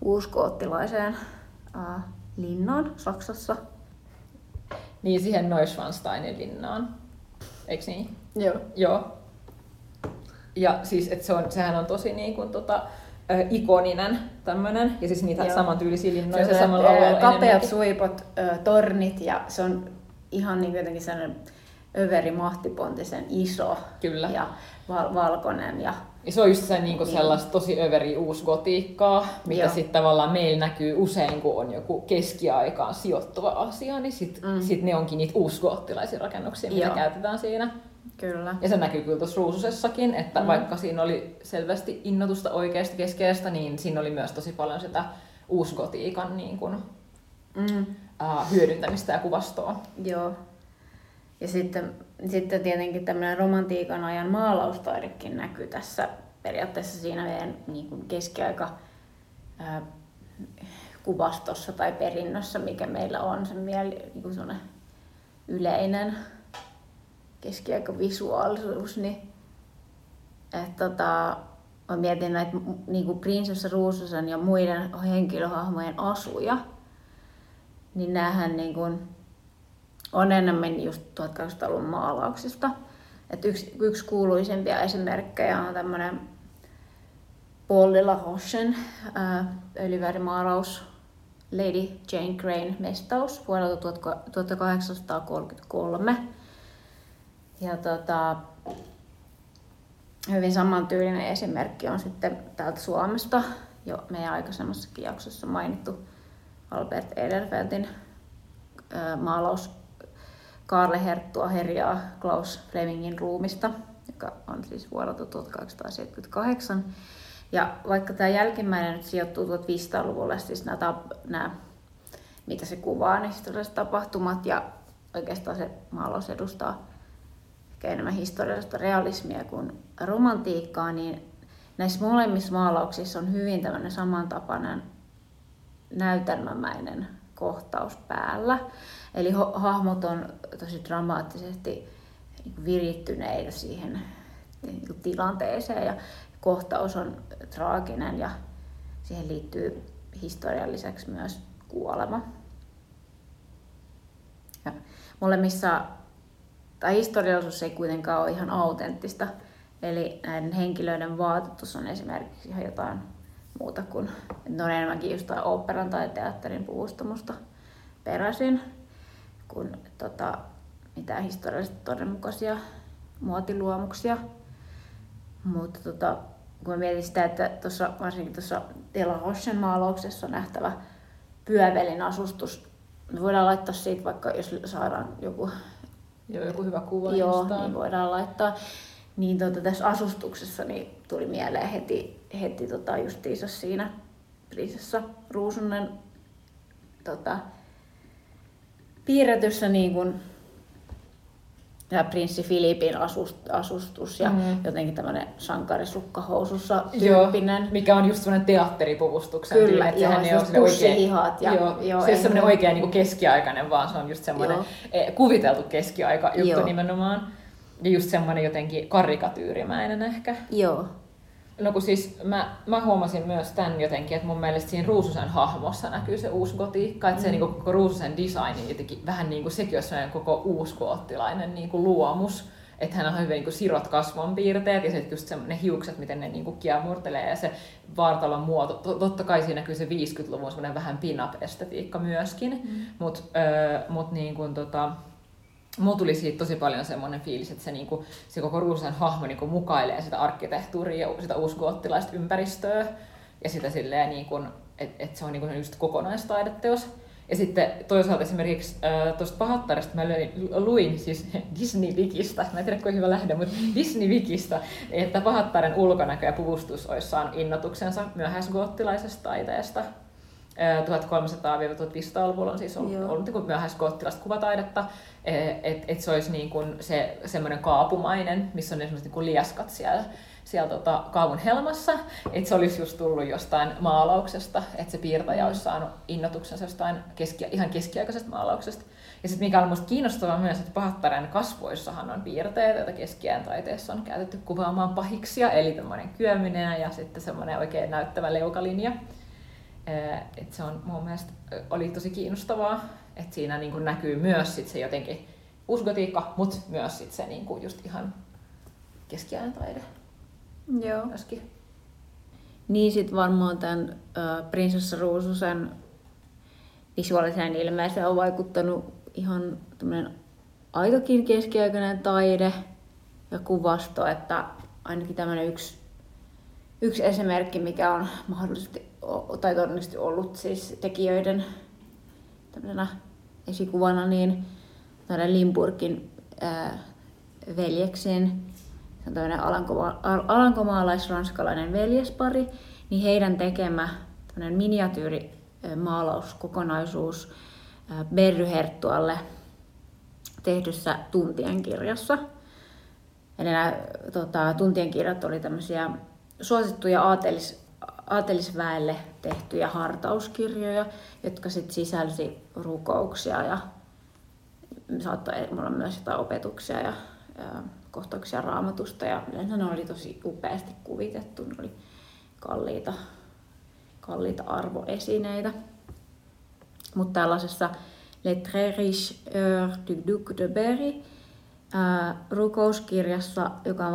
uuskoottilaiseen linnaan Saksassa. Niin, siihen Neuschwansteinin linnaan, eikö niin? Joo. Ja siis, että sehän on tosi niin kuin ikoninen tämmönen, ja siis niitä samantyylisiä linnoja se samalla alueella kapeat suipot, tornit, ja se on ihan niin jotenkin sellainen överi mahtipontisen iso. Kyllä. Ja valkoinen. Ja se on just se, niinku sellaista tosi överi uusgotiikkaa, mitä sitten tavallaan meillä näkyy usein, kun on joku keskiaikaan sijoittuva asia, niin sitten sit ne onkin niitä uusgoottilaisia rakennuksia, mitä käytetään siinä. Kyllä. Ja se näkyy kyllä tuossa Ruususessakin, että vaikka siinä oli selvästi innotusta oikeasta keskeistä, niin siinä oli myös tosi paljon sitä uusgotiikan niin kuin, hyödyntämistä ja kuvastoa. Joo. Ja sitten tietenkin tämmöinen romantiikan ajan maalaustaidekin näkyy tässä periaatteessa siinä meidän niin kuin keskiaika kuvastossa tai perinnössä, mikä meillä on se niin kuin sellainen yleinen keskiaikavisuaalisuus, niin että mä mietin näitä niin kuin Prinsessa Ruususen ja muiden henkilöhahmojen asuja, niin näähän niin kuin on enemmän just 1800-luvun maalauksista. Et yksi kuuluisimpia esimerkkejä on tämmöinen Paul de la Rochen öljyvärimaalaus Lady Jane Greyn mestaus vuodelta 1833. Ja Hyvin samantyylinen esimerkki on sitten täältä Suomesta jo meidän aikaisemmassakin jaksossa mainittu Albert Edelfeltin maalaus Kaarle Herttua herjaa Klaus Flemingin ruumista, joka on siis vuodelta 1878. Ja vaikka tämä jälkimmäinen nyt sijoittuu 1500-luvulle, siis nämä, mitä se kuvaa, niin historialliset tapahtumat ja oikeastaan se maalaus edustaa ehkä enemmän historiallista realismia kuin romantiikkaa, niin näissä molemmissa maalauksissa on hyvin tämmöinen samantapainen näytelmämäinen kohtaus päällä. Eli hahmot on tosi dramaattisesti virittyneitä siihen tilanteeseen ja kohtaus on traaginen ja siihen liittyy historian lisäksi myös kuolema. Ja molemmissa tai historiallisuus ei kuitenkaan ole ihan autenttista, eli näiden henkilöiden vaatetus on esimerkiksi ihan jotain muuta kuin, ne on enemmänkin jostain oopperan tai teatterin puvustamusta peräisin, kuin mitään historiallisesti todenmukaisia muotiluomuksia. Mutta kun mietin sitä, että varsinkin tuossa De La Rochen maalauksessa on nähtävä pyövelin asustus, me voidaan laittaa siitä vaikka, jos saadaan joku hyvä kuva. Joo, niin voidaan laittaa. Niin tässä asustuksessa niin tuli mieleen heti justiinsa siinä Prinsessa Ruusunen piirretyssä niin kun prinssi Filipin asustus ja jotenkin tämmöinen sankarisukkahousussa tyyppinen. Joo, mikä on just semmoinen teatteripuvustuksen tyyllä. Kyllä, joo, just pussihihat. Joo, se on semmoinen oikein niin keskiaikainen, vaan se on just semmoinen kuviteltu keskiaika juttu nimenomaan. Ja just semmoinen jotenkin karikatyyrimäinen ehkä. Joo. No kun siis mä huomasin myös tämän jotenkin, että mun mielestä siinä Ruususen hahmossa näkyy se uusgotiikka, että se niin koko Ruususen designi jotenkin vähän niin kuin sekin on sellainen koko uusgoottilainen niin kuin luomus, että hän on hyvin niin kuin sirot kasvonpiirteet ja sitten just ne hiukset, miten ne niin kuin kiemurtelee ja se vartalon muoto. Totta kai siinä näkyy se 50-luvun semmoinen vähän pin-up-estetiikka myöskin, mut niin kuin mulla tuli siitä tosi paljon semmoinen fiilis, että se koko Ruususen hahmo niinku mukailee sitä arkkitehtuuria ja sitä uusgoottilaista ympäristöä. Ja sitä silleen, että se on niinku just kokonaistaideteos. Ja sitten toisaalta esimerkiksi tuosta Pahatarista mä luin siis Disney-wikistä, mä en tiedä kuinka hyvä lähde, mutta Disney-wikistä, että Pahataren ulkonäkö ja puvustus olisi saanut innotuksensa myöhäisgoottilaisesta taiteesta. 1300-1500-luvulla on siis ollut myöhäisgoottilaista kuvataidetta, että se olisi niin kuin se semmoinen kaapumainen, missä on esimerkiksi niin kuin liaskat siellä kaavun helmassa, että se olisi just tullut jostain maalauksesta, että se piirtäjä olisi saanut innotuksensa jostain ihan keskiaikaisesta maalauksesta. Ja sitten mikä on musta kiinnostavaa myös, että Pahataren kasvoissahan on piirteitä, joita keskiajan taiteessa on käytetty kuvaamaan pahiksia, eli tämmöinen kyöminen ja sitten semmoinen oikein näyttävä leukalinja. Et se on mun mielestä oli tosi kiinnostavaa, että siinä niinku näkyy myös sit se jotenkin uusgotiikka, mutta myös sit se niinku just ihan keskiajan taide. Joo. Myöskin. Niin sit varmaan tämän Prinsessa Ruususen visuaaliseen ilmeeseen on vaikuttanut ihan tämmönen aikakin keskiaikainen taide ja kuvasto, että ainakin tämmönen yksi esimerkki, mikä on mahdollisesti tai todennäköisesti ollut siis tekijöiden esikuvana, niin Limburgin veljeksien, se on tämmöinen alankomaalais-ranskalainen veljespari, niin heidän tekemä miniatyyrimaalauskokonaisuus Berry Herttualle tehdyssä Tuntien kirjassa. Eli nämä Tuntien kirjat oli tämmöisiä suosittuja aatelisväelle tehtyjä hartauskirjoja, jotka sitten sisälsi rukouksia ja saattoi olla myös jotain opetuksia ja kohtauksia Raamatusta. Ja yleensä ne oli tosi upeasti kuvitettu, ne oli kalliita arvoesineitä. Mutta tällaisessa Le Très Riche Heure du Duc de Berry rukouskirjassa, joka on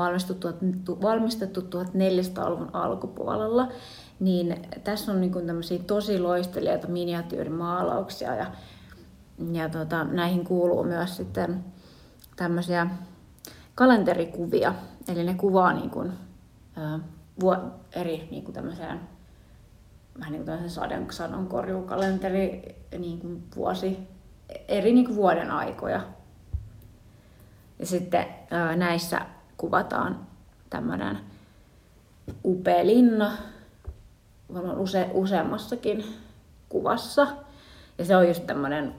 valmistettu 1400-luvun alkupuolella, niin tässä on niin kuin tämmöisiä tosi loistelijoita miniatyyrimaalauksia ja näihin kuuluu myös sitten tämmöisiä kalenterikuvia, Eli ne kuvaa niin kuin, eri niin kuin tämmöiseen vähän niin kuin sadonkorjuukalenteri niin kuin vuosi, eri niin kuin vuoden aikoja. Ja sitten näissä kuvataan tämmöinen upea linna, varmaan useammassakin kuvassa. Ja se on just tämmöinen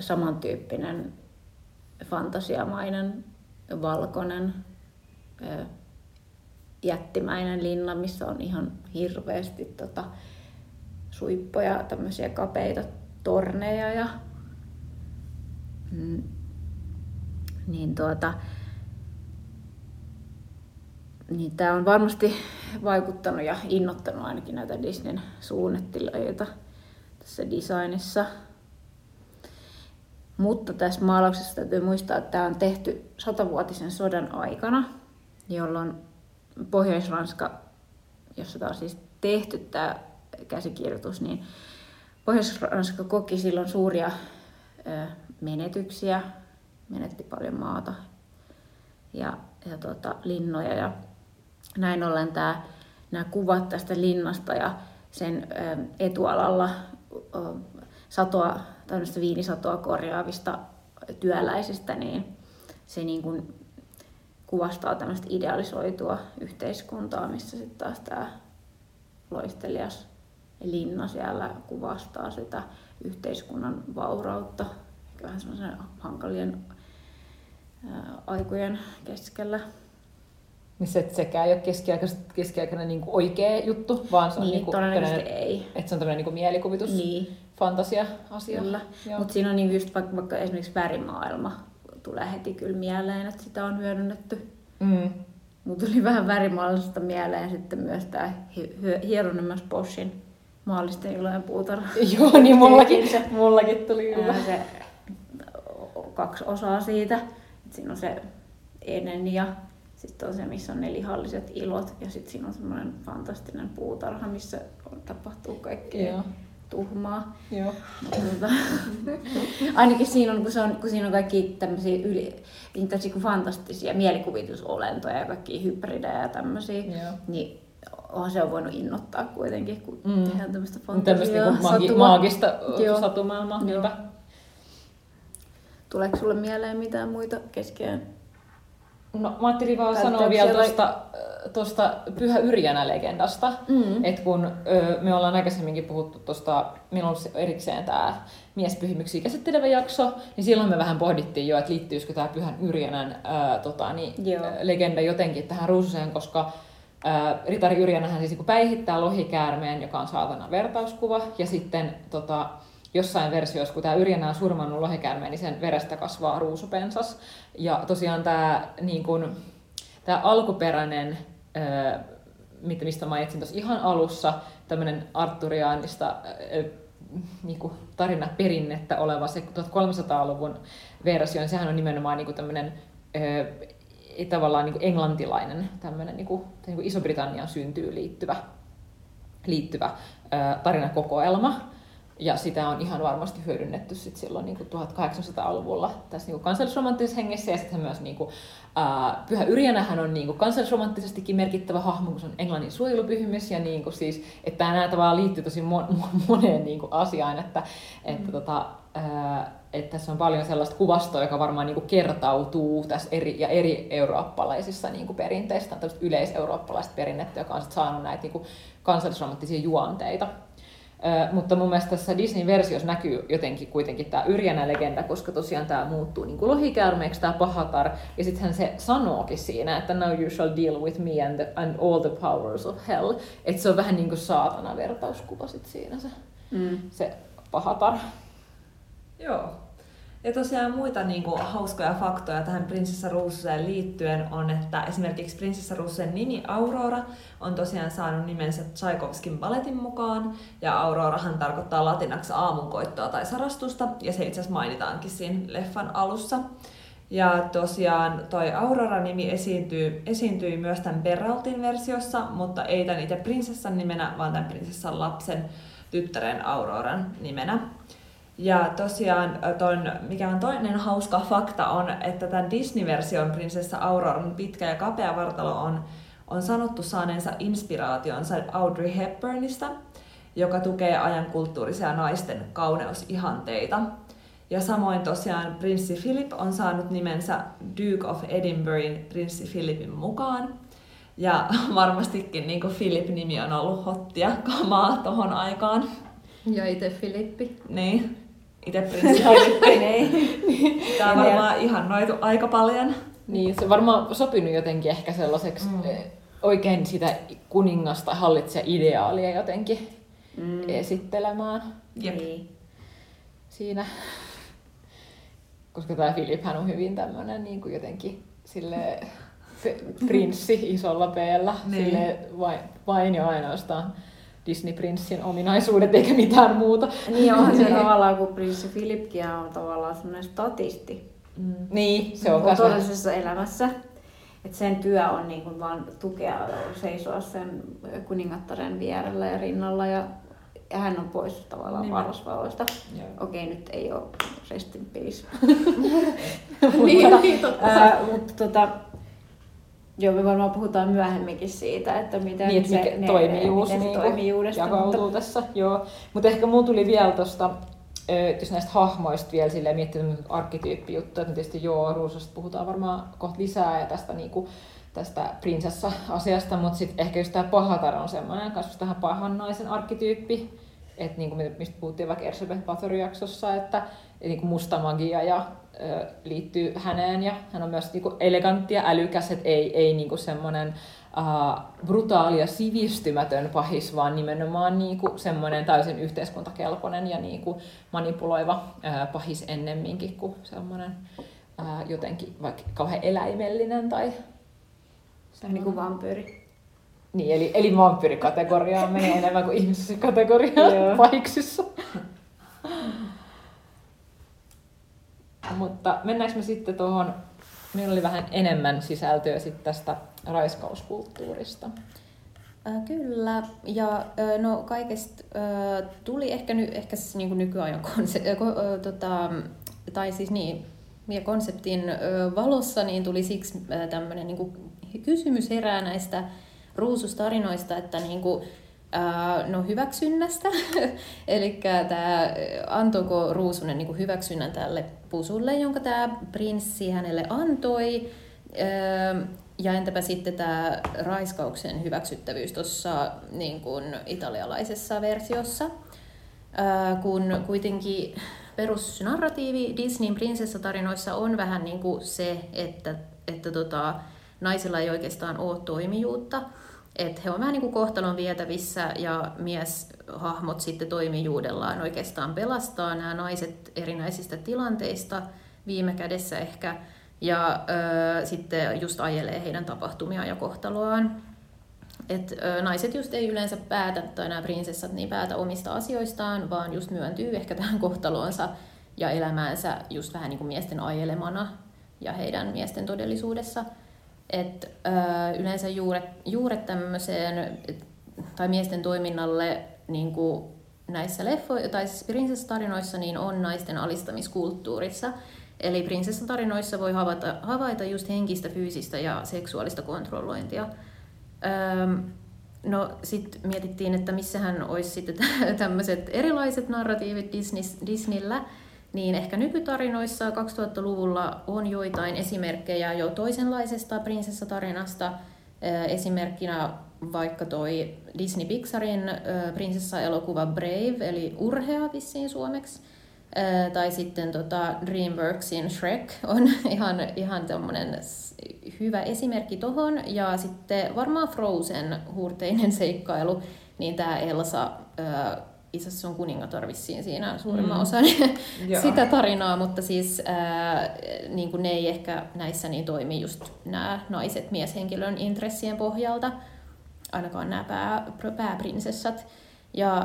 samantyyppinen fantasiamainen, valkoinen, jättimäinen linna, missä on ihan hirveästi suippoja, tämmöisiä kapeita torneja. Ja, niin niin tämä on varmasti vaikuttanut ja innoittanut ainakin näitä Disneyn suunnittelijoita tässä designissa. Mutta tässä maalauksessa täytyy muistaa, että tämä on tehty 100-vuotisen sodan aikana, jolloin Pohjois-Ranska, jossa tämä on siis tehty tämä käsikirjoitus, niin Pohjois-Ranska koki silloin suuria menetyksiä, menetti paljon maata ja linnoja. Ja näin ollen nämä kuvat tästä linnasta ja sen etualalla satoa, tämmöistä viinisatoa korjaavista työläisistä, niin se niin kuin kuvastaa tämmöistä idealisoitua yhteiskuntaa, missä sitten taas tämä loistelias linna siellä kuvastaa sitä yhteiskunnan vaurautta. Ehkä vähän semmoisen hankalien aikojen keskellä. Niin sekään ei ole keskiaikainen niin kuin oikea juttu, vaan se on niin, todennäköisesti ei. Että se on tämmöinen niin mielikuvitus, niin. Fantasia-asia. Mutta siinä on niin just vaikka esimerkiksi värimaailma. Tulee heti kyllä mieleen, että sitä on hyödynnetty. Mun tuli vähän värimaallisesta mieleen sitten myös tämä Hieronymus Boschin maallisten ilojen puutarha. Joo, niin mullakin tuli kyllä. Se 2 osaa siitä. Et siinä on se Eden ja sitten on se, missä on ne lihalliset ilot. Ja sitten siinä on semmoinen fantastinen puutarha, missä tapahtuu kaikkea. Joo. Tuhmaa. Joo. Ainakin siinä on, kun siinä on kaikki tämmöisiä fantastisia mielikuvitusolentoja ja kaikki hybridejä ja tämmöisiä, niin onhan se on voinut innoittaa kuitenkin, kun tehdään tämmöistä fantasiaa. Tämmöistä niin maagista satumaailmaa. Tuleeko sulle mieleen mitään muita kesken? No, mä ajattelin vaan sanoa vielä tuosta Pyhä Yrjänä-legendasta, että kun me ollaan aikaisemminkin puhuttu tuosta, meillä on ollut erikseen tämä miespyhimyksiä käsittelevä jakso, niin silloin me vähän pohdittiin jo, että liittyisikö tämä Pyhän Yrjänän legenda jotenkin tähän Ruususeen, koska ritari Yrjänähän siis päihittää lohikäärmeen, joka on saatanan vertauskuva, ja sitten jossain versioissa, kun tämä Yrjänä on surmannut lohikäärmeen, niin sen verestä kasvaa ruusupensas. Ja tosiaan tämä niin kun, alkuperäinen, mistä mainitsin tuossa ihan alussa, tämmöinen arturiaanista niin tarinaperinnettä oleva se 1300-luvun versio, niin sehän on nimenomaan niin tämmöinen tavallaan niin englantilainen, tämmöinen niin Iso-Britannian syntyyn liittyvä tarinakokoelma. Ja sitä on ihan varmasti hyödynnetty sit silloin niin 1800-luvulla tässä niin kansallisromanttisessa hengessä. Ja sitten myös niin Pyhä Yrjänähän on niin kansallisromanttisestikin merkittävä hahmo, kun se on Englannin suojelupyhimys. Ja niin siis, että nämä tavallaan liittyy tosi moneen niin asiaan, että tässä on paljon sellaista kuvastoa, joka varmaan niin kertautuu tässä eri eurooppalaisissa niin perinteissä. Tämä on yleiseurooppalaista perinnettä, joka on saanut näitä niin kansallisromanttisia juonteita. Mutta mun mielestä tässä Disney-versiossa näkyy jotenkin kuitenkin tämä Yrjänä-legenda, koska tosiaan tämä muuttuu niin kuin lohikäärmeeksi, tämä Pahatar, ja sittenhän se sanookin siinä, että now you shall deal with me and all the powers of hell. Että se on vähän niin kuin saatana vertauskuva sitten siinä se Pahatar. Joo. Ja tosiaan muita niin kuin hauskoja faktoja tähän Prinsessa Ruususeen liittyen on, että esimerkiksi Prinsessa Ruususen nimi Aurora on tosiaan saanut nimensä Tchaikovskin baletin mukaan, ja Aurorahan tarkoittaa latinaksi aamunkoittoa tai sarastusta, ja se itse asiassa mainitaankin siinä leffan alussa. Ja tosiaan toi Aurora-nimi esiintyi myös tämän Perraultin versiossa, mutta ei tämän itse prinsessan nimenä, vaan tämän prinsessan lapsen tyttären Auroran nimenä. Ja tosiaan, mikä on toinen hauska fakta on, että tämän Disney-version prinsessa Auroran pitkä ja kapea vartalo on sanottu saaneensa inspiraationsa Audrey Hepburnista, joka tukee ajan kulttuurisia naisten kauneusihanteita. Ja samoin tosiaan prinssi Filip on saanut nimensä Duke of Edinburghin prinssi Filipin mukaan. Ja varmastikin niin kuin Filip-nimi on ollut hottia kamaa tohon aikaan. Ja itse Filippi. Niin. Itse prinssi Filippi, niin. Tää on varmaan ihannoitu aika paljon. Niin, se varmaan sopinut jotenkin ehkä sellaiseksi oikein sitä kuningasta hallitsee ideaalia jotenkin esittelemään. Jep. Niin. Siinä. Koska tää Filiphän on hyvin tämmönen niin kuin jotenkin silleen prinssi isolla P:llä. Niin. Silleen vain ja ainoastaan Disney-prinssin ominaisuudet eikä mitään muuta. Niin onhan se tavallaan, kun prinssi Filipkin on tavallaan semmoinen statisti. Mm. Niin, se on todellisessa elämässä. Että sen työ on niin kuin vaan tukea, seisoa sen kuningattaren vierellä ja rinnalla. Ja hän on pois tavallaan niin vaarasvaloista. Okei, nyt ei ole rest in peace. Joo, me varmaan puhutaan myöhemminkin siitä, että miten niin, se toimijuudesta jakautuu tässä. Joo. Mutta ehkä mulla tuli vielä tuosta, jos näistä hahmoista vielä silleen miettinyt arkkityyppijuttuja, että tietysti joo, Ruususta puhutaan varmaan kohta lisää ja tästä, niinku, tästä prinsessa-asiasta, mutta sitten ehkä just tämä Pahatar on semmoinen, myös tähän pahan naisen arkkityyppi, että niinku, mistä puhuttiin vaikka Elisabeth Bathory-jaksossa, että niinku musta magia ja liittyy häneen ja hän on myös niinku elegantti ja älykäs, et ei niinku semmonen brutaali ja sivistymätön pahis, vaan nimenomaan niinku semmonen täysin yhteiskuntakelpoinen ja niinku manipuloiva pahis ennemminkin kuin semmonen jotenkin vaikka kauhean eläimellinen tai semmoinen niinku vampyyri. Niin, eli vampyyrikategoriaan menee enemmän kuin ihmiskategoriaan pahiksissa. Mutta mennäänkö me sitten tuohon, meillä oli vähän enemmän sisältöä sitten tästä raiskauskulttuurista. Kyllä, ja no kaikesta tuli ehkä niin nykyajan konseptin valossa, niin tuli siksi tämmöinen niin kysymys herää näistä ruusustarinoista, että niin kuin, no hyväksynnästä, eli antoiko Ruusunen niin kuin hyväksynnän tälle pusulle, jonka tämä prinssi hänelle antoi, ja entäpä sitten tämä raiskauksen hyväksyttävyys tuossa niin kuin italialaisessa versiossa, kun kuitenkin perusnarratiivi Disneyn prinsessatarinoissa on vähän niin kuin se, että naisilla ei oikeastaan ole toimijuutta. Että he on vähän niin kuin kohtalon vietävissä ja mieshahmot sitten toimijuudellaan oikeastaan pelastaa nämä naiset erinäisistä tilanteista viime kädessä ehkä ja sitten just ajelee heidän tapahtumiaan ja kohtaloaan. Et, naiset just ei yleensä päätä, tai nämä prinsessat niin päätä omista asioistaan, vaan just myöntyy ehkä tähän kohtaloonsa ja elämäänsä just vähän niin kuin miesten ajelemana ja heidän miesten todellisuudessa. Että yleensä juuret tämmöiseen tai miesten toiminnalle niin kuin näissä siis prinsessatarinoissa niin on naisten alistamiskulttuurissa. Eli prinsessatarinoissa voi havaita just henkistä, fyysistä ja seksuaalista kontrollointia. No sit mietittiin, että missähän olisi sitten tämmöiset erilaiset narratiivit Disneyllä. Niin ehkä nykytarinoissa 2000-luvulla on joitain esimerkkejä jo toisenlaisesta prinsessatarinasta. Esimerkkinä vaikka toi Disney Pixarin prinsessa-elokuva Brave, eli Urhea vissiin suomeksi. Tai sitten Dreamworksin Shrek on ihan tämmönen hyvä esimerkki tohon. Ja sitten varmaan Frozen huurteinen seikkailu, niin tää Elsa itse asiassa on kuningatar vissiin siinä suurimman osan sitä tarinaa, mutta siis niin kuin ne ei ehkä näissä niin toimi just nämä naiset mieshenkilön intressien pohjalta, ainakaan nämä pääprinsessat. Ja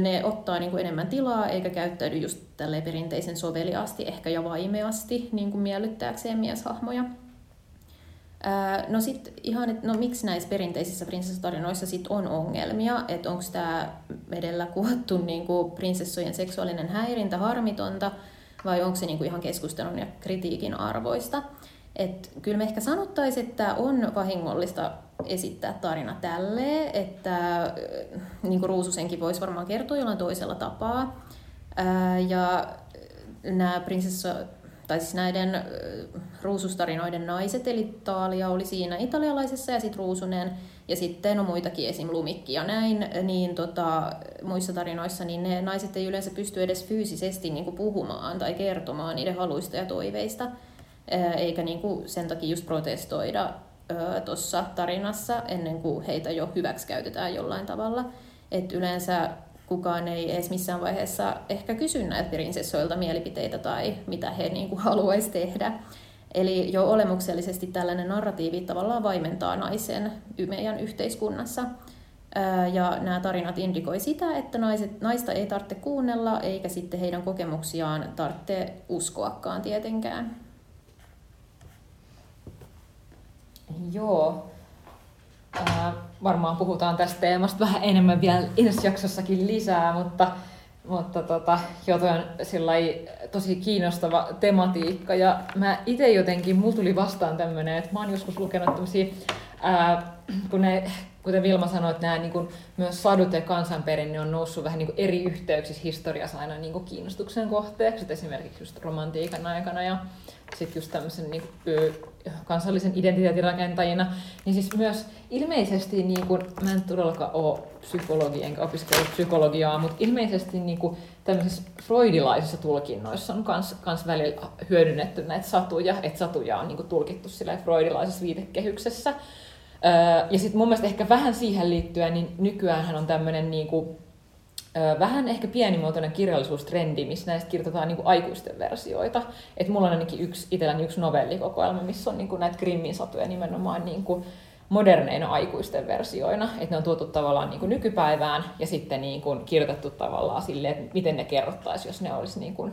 ne ottaa niin kuin enemmän tilaa eikä käyttäydy just tälleen perinteisen soveliaasti ehkä ja vaimeasti niin kuin miellyttääkseen mieshahmoja. No sitten ihan, että no miksi näissä perinteisissä prinsessatarinoissa sitten on ongelmia, että onko tämä vedellä kuvattu niinku prinsessojen seksuaalinen häirintä harmitonta vai onko se niinku ihan keskustelun ja kritiikin arvoista. Et kyllä me ehkä sanottaisiin, että on vahingollista esittää tarina tälleen, että niinku Ruususenkin voisi varmaan kertoa jollain toisella tapaa. Ja nämä siis näiden ruusustarinoiden naiset, eli Talia oli siinä italialaisessa ja sitten Ruusunen, ja sitten on muitakin, esim. Lumikki ja näin, niin muissa tarinoissa niin ne naiset ei yleensä pysty edes fyysisesti niin kuin puhumaan tai kertomaan niiden haluista ja toiveista, eikä niin kuin sen takia just protestoida tuossa tarinassa ennen kuin heitä jo hyväksikäytetään jollain tavalla. Et yleensä kukaan ei edes missään vaiheessa ehkä kysy näiltä prinsessoilta mielipiteitä tai mitä he niin kuin haluaisi tehdä. Eli jo olemuksellisesti tällainen narratiivi tavallaan vaimentaa naisen meidän yhteiskunnassa. Ja nämä tarinat indikoi sitä, että naista ei tarvitse kuunnella eikä sitten heidän kokemuksiaan tarvitse uskoakaan tietenkään. Joo. Varmaan puhutaan tästä teemasta vähän enemmän vielä ensi jaksossakin lisää, mutta jotain sillai tosi kiinnostava tematiikka. Ja mä itse jotenkin, mulla tuli vastaan tämmöinen, että mä oon joskus lukenut tämmöisiä, kuten Vilma sanoi, että nämä niin kuin, myös sadut ja kansanperinne on noussut vähän niin kuin eri yhteyksissä historiassa aina niin kuin kiinnostuksen kohteeksi, esimerkiksi just romantiikan aikana ja sitten just tämmöisen niin kuin, kansallisen identiteetin rakentajina, niin siis myös ilmeisesti, niin kuin, mä en todellakaan ole psykologi enkä opiskellut psykologiaa, mutta ilmeisesti niin kuin, tämmöisissä freudilaisissa tulkinnoissa on myös välillä hyödynnetty näitä satuja, että satuja on niin kuin, tulkittu freudilaisessa viitekehyksessä. Ja sitten mun mielestä ehkä vähän siihen liittyen, niin nykyäänhän on tämmöinen niinku, vähän ehkä pienimuotoinen kirjallisuustrendi, missä näistä kirjoitetaan niinku aikuisten versioita. Et mulla on ainakin itselläni yksi novellikokoelma, missä on niinku näitä Grimmin satuja nimenomaan niinku moderneina aikuisten versioina. Et ne on tuotu tavallaan niinku nykypäivään ja sitten niinku kirjoitettu tavallaan silleen, että miten ne kerrottaisiin, jos ne olisi niinku,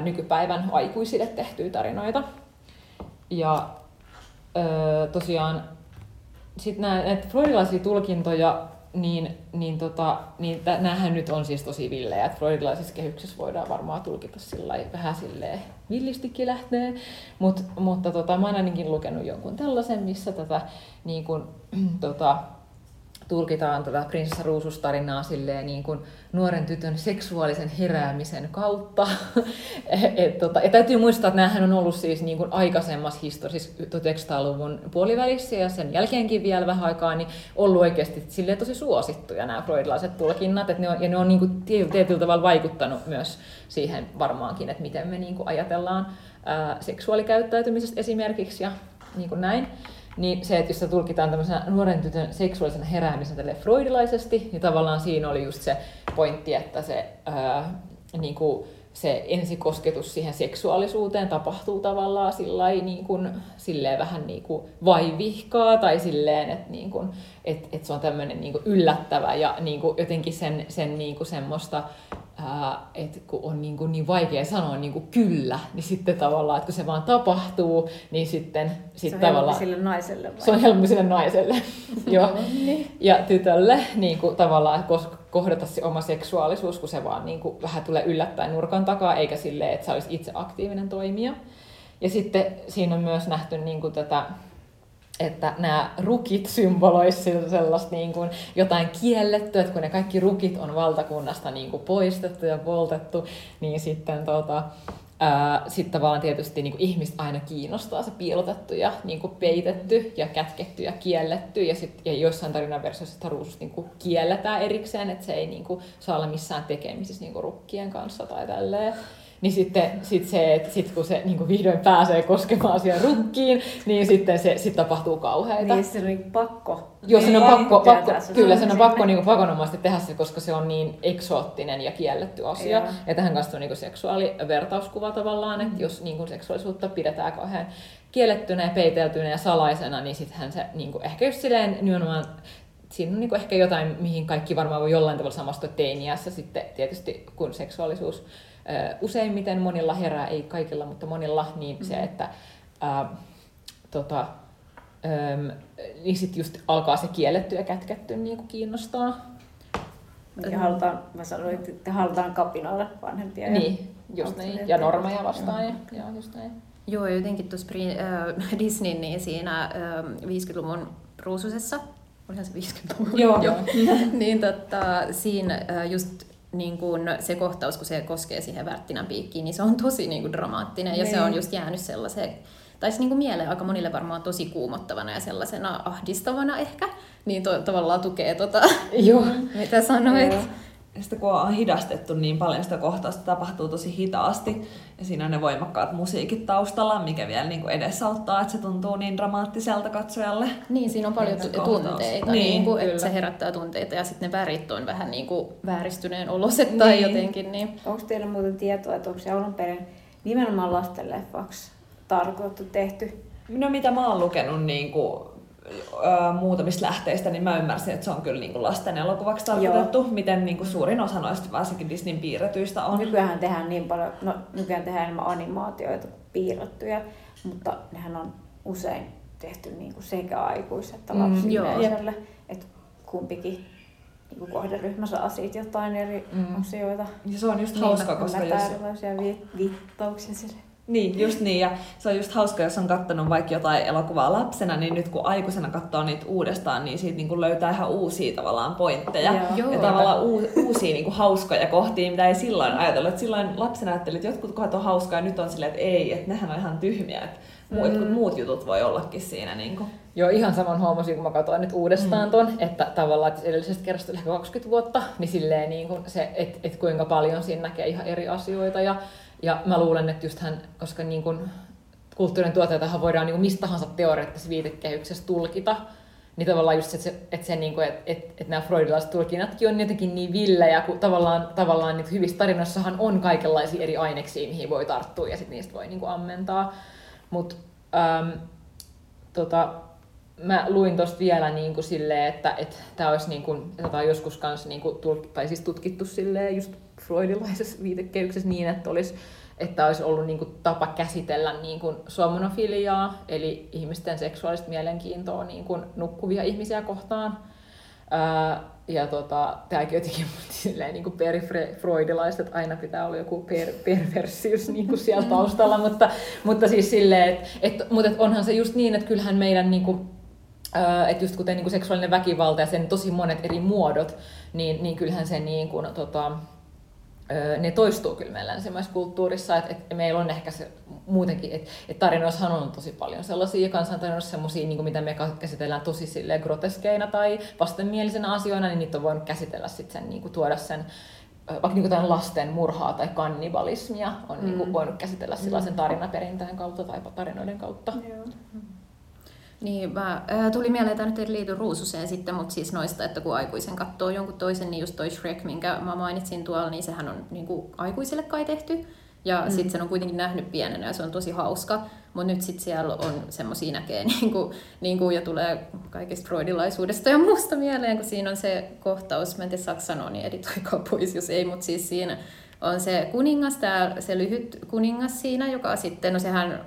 nykypäivän aikuisille tehtyjä tarinoita. Ja tosiaan sitten näitä freudilaisia tulkintoja, niin näähän nyt on siis tosi villejä, että freudilaisissa kehyksissä voidaan varmaan tulkita vähän silleen villistikin lähtee, mutta mä oon ainakin lukenut jonkun tällaisen, missä tätä, niin kun, tulkitaan tätä prinsessa Ruusustarinaa silleen niin kuin nuoren tytön seksuaalisen heräämisen kautta. Ja täytyy muistaa, että näähän on ollut siis niin kuin aikaisemmassa historiassa, siis 1900-luvun puolivälissä ja sen jälkeenkin vielä vähän aikaa, niin ollut oikeasti silleen tosi suosittuja nämä freudilaiset tulkinnat. Että ne on niin kuin tietyllä tavalla vaikuttanut myös siihen varmaankin, että miten me niin kuin ajatellaan seksuaalikäyttäytymisestä esimerkiksi ja niin kuin näin. Niin se, että jos se tulkitaan tämmöisenä nuoren tytön seksuaalisen heräämisen tälle freudilaisesti, niin tavallaan siinä oli just se pointti, että se ensikosketus siihen seksuaalisuuteen tapahtuu tavallaan sillai, niin kuin, silleen vähän niin kuin vaivihkaa tai silleen, että niin kuin, et se on tämmöinen niin kuin yllättävä ja niin kuin jotenkin sen niin kuin semmoista, että kun on niin vaikea sanoa niin kyllä, niin sitten tavallaan, että kun se vaan tapahtuu, niin sitten se on helpompi sille naiselle. Vai? Se on helpompi sille naiselle, joo. Ja tytölle niin kuin, tavallaan kohdata se oma seksuaalisuus, kun se vaan niin kuin, vähän tulee yllättäen nurkan takaa, eikä silleen, että sä olisi itse aktiivinen toimija. Ja sitten siinä on myös nähty niin kuin, tätä, että nämä rukit symboloisivat sellaista niin kuin jotain kiellettyä, että kun ne kaikki rukit on valtakunnasta niin kuin poistettu ja poltettu, niin sitten sit tavallaan tietysti niin kuin ihmiset aina kiinnostaa se piilotettu ja niin kuin peitetty ja kätketty ja kielletty. Ja joissain tarinaversioissa sitä ruususta niin kuin kielletään erikseen, että se ei niin kuin saa olla missään tekemisissä niin kuin rukkien kanssa tai tälleen. Niin sitten kun se niin kuin vihdoin pääsee koskemaan siihen rukkiin, niin sitten se tapahtuu kauheita. Niin se on pakko. Joo, se on pakko kyllä se on pakko niin pakonomaisesti tehdä se, koska se on niin eksoottinen ja kielletty asia. Joo. Ja tähän kanssa on niin kuin seksuaalivertauskuva tavallaan, että jos niin kuin seksuaalisuutta pidetään kauhean kiellettynä ja peiteltynä ja salaisena, niin sittenhän se niin kuin ehkä just silleen nimenomaan. Siinä on niin ehkä jotain, mihin kaikki varmaan voi jollain tavalla samastua teiniässä sitten tietysti, kun seksuaalisuus useimmiten monilla herää, ei kaikilla, mutta monilla, niin se, että niin sitten just alkaa se kielletty ja kätketty niinku kiinnostaa. Ja halutaan, mä sanoin, että halutaan kapinalle vanhempia. Niin, ja just niin. Ja normeja vastaan. Ja just näin. Joo, jotenkin tuossa Disney, niin siinä 50-luvun Ruususessa, olihan se 50-luvun? Joo. Niin siinä just niin kun se kohtaus, kun se koskee siihen Värttinän piikkiin, niin se on tosi niin kun dramaattinen. Ja se on just jäänyt sellaiseen, tai se niin kuin mieleen aika monille varmaan tosi kuumottavana ja sellaisena ahdistavana ehkä, niin tavallaan tukee Joo. mitä sanoit. Joo. Ja sitten kun on hidastettu niin paljon, sitä kohtausta tapahtuu tosi hitaasti ja siinä on ne voimakkaat musiikit taustalla, mikä vielä niin kuin edesauttaa, että se tuntuu niin dramaattiselta katsojalle. Niin, siinä on paljon tunteita, niin kuin, että se herättää tunteita ja sitten ne värit on vähän niin kuin vääristyneen oloset niin. Tai jotenkin. Niin. Onko teillä muuten tietoa, että onko se alun perin nimenomaan lasten leffaksi tarkoitettu tehty? No mitä mä oon lukenut niin kuin muutamista lähteistä, niin mä ymmärsin, että se on kyllä niinku lasten elokuvaksi tarkoitettu, miten niinku suurin osa noista varsinkin Disneyn piirretyistä on. Nykyään tehdään niin paljon, nykyään tehdään enemmän animaatioita piirrettyjä, mutta nehän on usein tehty niinku sekä aikuis- että lapsiyleisölle, että kumpikin niinku kohderyhmä saa siitä jotain eri asioita. Ja se on just hauska, koska jos viittauksia sille. Niin, just niin. Ja se on just hauska, jos on katsonut vaikka jotain elokuvaa lapsena, niin nyt kun aikuisena katsoo niitä uudestaan, niin siitä niin kuin löytää ihan uusia tavallaan pointteja. Joo. Ja tavallaan uusia niin kuin hauskoja kohtia, mitä ei silloin ajatellut. Et silloin lapsena ajattelin, että jotkut kohdat on hauskaa ja nyt on silleen, että ei, että nehän on ihan tyhmiä. Et muut jutut voi ollakin siinä. Niin kuin. Joo, ihan saman huomasin, kun mä katsoin nyt uudestaan ton, että tavallaan että edellisestä kerrasta yli 20 vuotta, niin silleen niin kuin se, että kuinka paljon siinä näkee ihan eri asioita. Ja mä luulen, että justhän, koska niin kun kulttuurin tuotteitahan voidaan niin kun mistä tahansa teoreettisessa viitekehyksessä tulkita, niin tavallaan just se, että nämä freudilaiset tulkinnatkin on jotenkin niin villejä, kun tavallaan niin hyvissä tarinoissahan on kaikenlaisia eri aineksia, mihin voi tarttua ja sit niistä voi niin kun ammentaa. Mut mä luin tosta vielä niin kun silleen, että tää olisi niin kun, tätä on joskus kans niin kun tutkittu silleen just freudilaisessa viitekehyksessä niin, että olisi ollut niin kuin tapa käsitellä niin kuin somnofiliaa, eli ihmisten seksuaalista mielenkiintoa niin kuin nukkuvia ihmisiä kohtaan. Ja tämäkin jotenkin silleen niin kuin perifroidilaiset, että aina pitää olla joku perversius niin kuin siellä taustalla, mutta siis silleen, mutta onhan se just niin, että kyllähän meidän niin kuin, että just kuten niin kuin seksuaalinen väkivalta ja sen tosi monet eri muodot, niin kyllähän se niin kuin, ne toistuu kyllä meillä länsimaisessa kulttuurissa, että meillä on ehkä se muutenkin, että tarinoissahan on tosi paljon sellaisia kansantarinoissa semmoisia, niin mitä me käsitellään tosi silleen groteskeina tai vastenmielisenä asioina, niin niitä on voinut käsitellä sitten sen, niin kuin tuoda sen, vaikka niin kuin lasten murhaa tai kannibalismia on niin kuin voinut käsitellä sellaisen tarinaperinteen kautta tai tarinoiden kautta. Joo. Niin, tuli mieleen, että nyt ei liity Ruususeen sitten, mutta siis noista, että kun aikuisen katsoo jonkun toisen, niin just toi Shrek, minkä mä mainitsin tuolla, niin sehän on niin kuin aikuisille kai tehty. Ja sitten sen on kuitenkin nähnyt pienenä ja se on tosi hauska. Mutta nyt sitten siellä on semmoisia näkee niin kuin, ja tulee kaikesta freudilaisuudesta ja muusta mieleen, kun siinä on se kohtaus, mä en tiedä saako sanoa, niin editoikaa pois, jos ei, mutta siis siinä on se kuningas, se lyhyt kuningas siinä, joka sitten, no sehän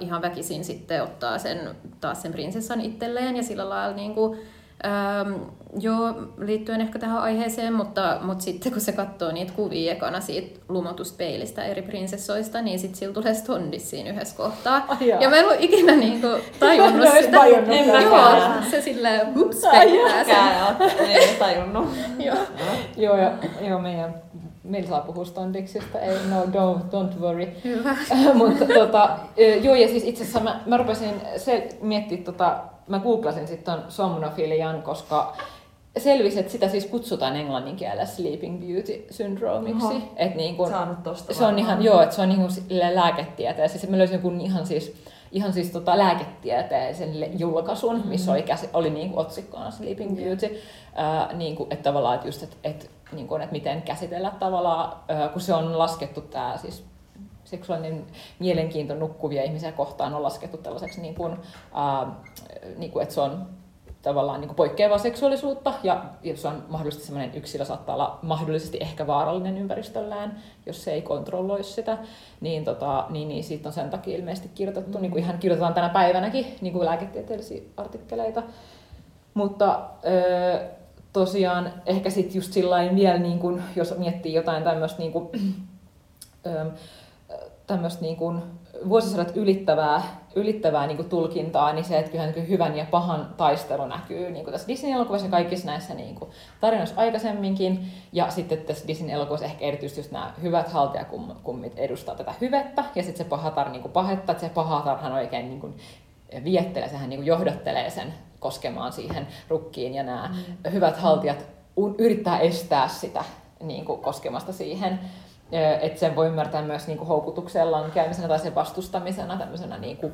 ihan väkisin sitten ottaa taas sen prinsessan itselleen ja sillä lailla niin kuin, joo, liittyen ehkä tähän aiheeseen, mutta sitten kun se katsoo niitä kuvia ekana siitä lumotuspeilistä eri prinsessoista, niin sitten sillä tulee stondis siinä yhdessä kohtaa. Oh, ja mä en ole ikinä niinku tajunnut sitä. Joo, se silleen hups, pettää sen. Ei ole tajunnut. Joo, meillä saa puhua stondiksista, ei, no don't worry. Mutta joo, ja siis itse asiassa mä rupesin miettimään mä googlasin sitten ton somnofilian, koska selvisi, että sitä siis kutsutaan englannin kielellä sleeping beauty syndroomiksi. Niin saanut tosta se on ihan, joo, että se on niin kuin lääketieteen. Siis mä löysin jonkun ihan siis lääketieteen julkaisun, missä oli niin kuin otsikkona sleeping beauty. Niin kuin, että tavallaan, että just, että niin kuin, että miten käsitellä tavallaan, kun se on laskettu tää siis seksuaalinen mielenkiinto nukkuvia ihmisiä kohtaan on laskettu tällaiseksi, niin kuin, että se on tavallaan niin kuin poikkeavaa seksuaalisuutta, ja jos on mahdollisesti sellainen yksilö saattaa olla mahdollisesti ehkä vaarallinen ympäristöllään, jos se ei kontrolloi sitä, niin, niin siitä on sen takia ilmeisesti kirjoitettu, niin kuin ihan kirjoitetaan tänä päivänäkin niin kuin lääketieteellisiä artikkeleita. Mutta tosiaan ehkä sitten just sillain vielä, niin kuin, jos miettii jotain tämmöistä niin kuin, niin kuin vuosisadat ylittävää niin kuin tulkintaa, niin se, että kyllähän niin kuin hyvän ja pahan taistelu näkyy niin kuin tässä Disney-elokuvassa ja kaikissa näissä niin kuin tarinoissa aikaisemminkin. Ja sitten tässä Disney-elokuvassa ehkä erityisesti just nämä hyvät haltijakummit edustaa tätä hyvettä ja sitten se Pahatar niin kuin pahetta, että se Pahatarhan oikein niin kuin viettelee, sehän niin kuin johdattelee sen koskemaan siihen rukkiin ja nämä hyvät haltijat yrittää estää sitä niin kuin koskemasta siihen. Että sen voi ymmärtää myös niinku houkutukseen lankeamisena tai sen vastustamisena, tämmöisenä niinku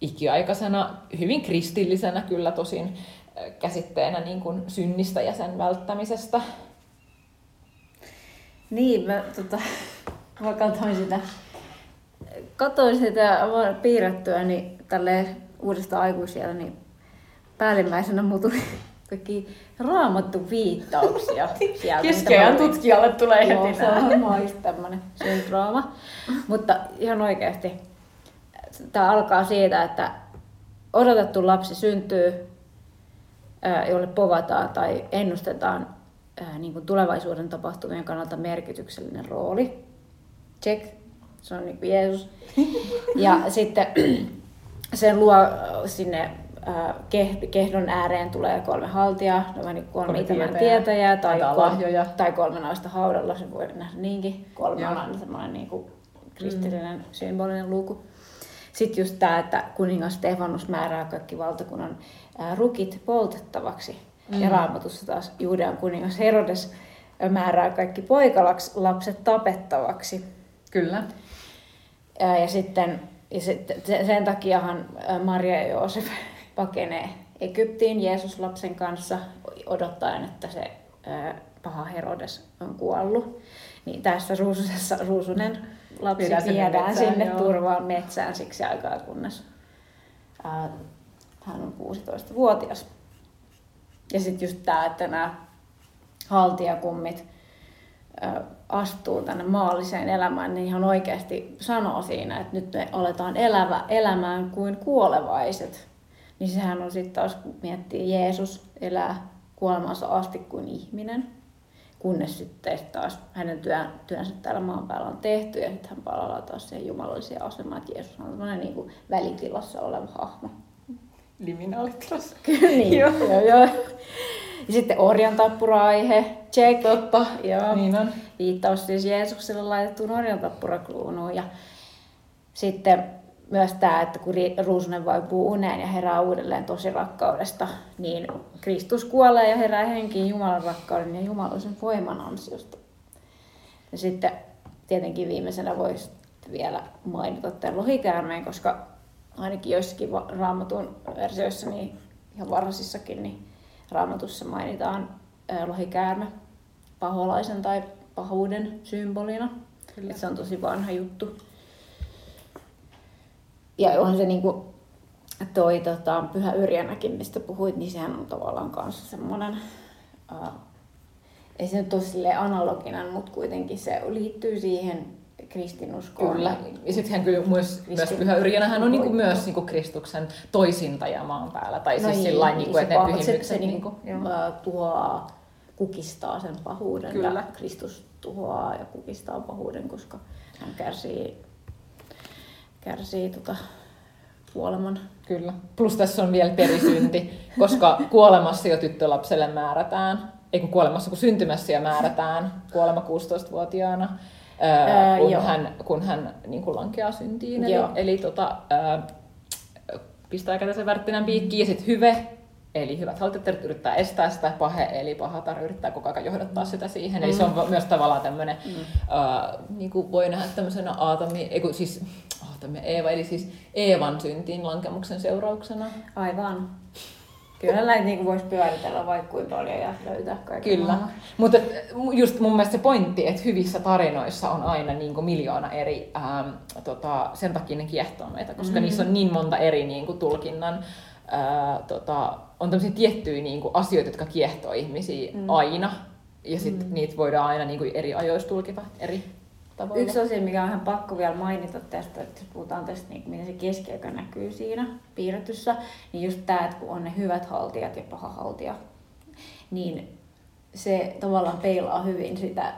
ikiaikaisena, hyvin kristillisenä kyllä tosin käsitteenä niinku synnistä ja sen välttämisestä. Niin, mä katoin sitä piirrettyä niin tälleen uudesta aikuisella, niin päällimmäisenä mun tuli kaikki Raamattu viittauksia. Keskeään tutkijalle tulee heti. Joo, se on maista tämmöinen syndrooma. Mutta ihan oikeasti tämä alkaa siitä, että odotettu lapsi syntyy, jolle povataan tai ennustetaan niin kuin tulevaisuuden tapahtumien kannalta merkityksellinen rooli. Check. Se on niin kuin Jeesus. Ja sitten sen luo sinne kehdon ääreen tulee 3 haltijaa, kolme itämään tietäjää tai 3 naista haudalla, sen voi nähdä niinkin. 3 on aina semmoinen niin kuin kristillinen symbolinen luku. Sitten just tämä, että kuningas Stefanus määrää kaikki valtakunnan rukit poltettavaksi. Ja Raamatussa taas Juudean kuningas Herodes määrää kaikki poikalapset tapettavaksi. Kyllä. Ja sitten sen takiahan Maria ja Joosef pakenee Egyptiin Jeesus lapsen kanssa odottaen, että se paha Herodes on kuollut. Niin tässä Ruusunen lapsi viedään sinne joo. turvaan metsään siksi aikaa, kunnes hän on 16-vuotias. Ja sitten just tämä, että nämä haltijakummit astuu tänne maalliseen elämään, niin ihan oikeasti sanoo siinä, että nyt me aletaan elämään kuin kuolevaiset. Niin sehän on sitten taas, kun miettii, Jeesus elää kuolemansa asti kuin ihminen, kunnes sitten taas hänen työnsä täällä maan päällä on tehty ja sitten hän palaa taas siihen jumalalliseen asemaan, että Jeesus on tämmöinen niin kuin välitilassa oleva hahmo. Liminaalitilassa. Kyllä niin, joo. Ja sitten orjan tappura-aihe, check. Totta, niin on. Viittaus siis Jeesukselle laitettuun orjan tappurakluunuun ja sitten myös tämä, että kun Ruusunen vaipuu uneen ja herää uudelleen tosi rakkaudesta, niin Kristus kuolee ja herää henkiin Jumalan rakkauden ja jumalallisen voiman ansiosta. Ja sitten tietenkin viimeisenä voisi vielä mainita tämän lohikäärmeen, koska ainakin joissakin Raamatun versioissa, niin ihan varhaisissakin, niin Raamatussa mainitaan lohikäärme paholaisen tai pahuuden symbolina. Että se on tosi vanha juttu. Ja onhan se niinku toi Pyhä Yrjänäkin, mistä puhuit, niin sehän on tavallaan kanssa semmoinen, ei se nyt ole silleen analoginen, mutta kuitenkin se liittyy siihen kristinuskoon. Kyllä. Ja sittenhän kyllä myös Pyhä Yrjänähän on niinku myös niinku Kristuksen toisintaja maan päällä. Tai no siis sillain, niinku, että ne pyhimykset kukistaa sen pahuuden. Kyllä. Ja Kristus tuhoaa ja kukistaa pahuuden, koska hän kärsii kuoleman. Kyllä. Plus tässä on vielä perisynti, koska kuolemassa jo tyttölapselle määrätään. Ei kun kuolemassa, kun syntymässä jo määrätään kuolema 16-vuotiaana, kun hän niin kuin lankeaa syntiin. Eli pistää kätensä värttinän piikkiin ja sitten hyve. Eli hyvät haltijat yrittää estää sitä, pahe eli Pahatar yrittää koko ajan johdattaa sitä siihen. Eli se on myös tavallaan tämmöinen, niin kuin voi nähdä tämmöisenä Eevan Eevan syntiin lankemuksen seurauksena. Aivan. Kyllä näitä niin voisi pyöritellä vaikka kuinka paljon ja löytää kaikkea. Kyllä, mutta just mun mielestä se pointti, että hyvissä tarinoissa on aina niin kuin miljoona eri, sen takia ne kiehtoo meitä, koska niissä on niin monta eri niin kuin tulkinnan on tämmöisiä tiettyjä niinku asioita, jotka kiehtoo ihmisiä aina. Ja sitten niitä voidaan aina niinku eri ajoissa tulkita eri tavoilla. Yksi asia, mikä on ihan pakko vielä mainita tästä, että jos puhutaan tästä, niin miten se keskiaika näkyy siinä piirretyssä, niin just tämä, että kun on ne hyvät haltijat ja paha haltija, niin se tavallaan peilaa hyvin sitä,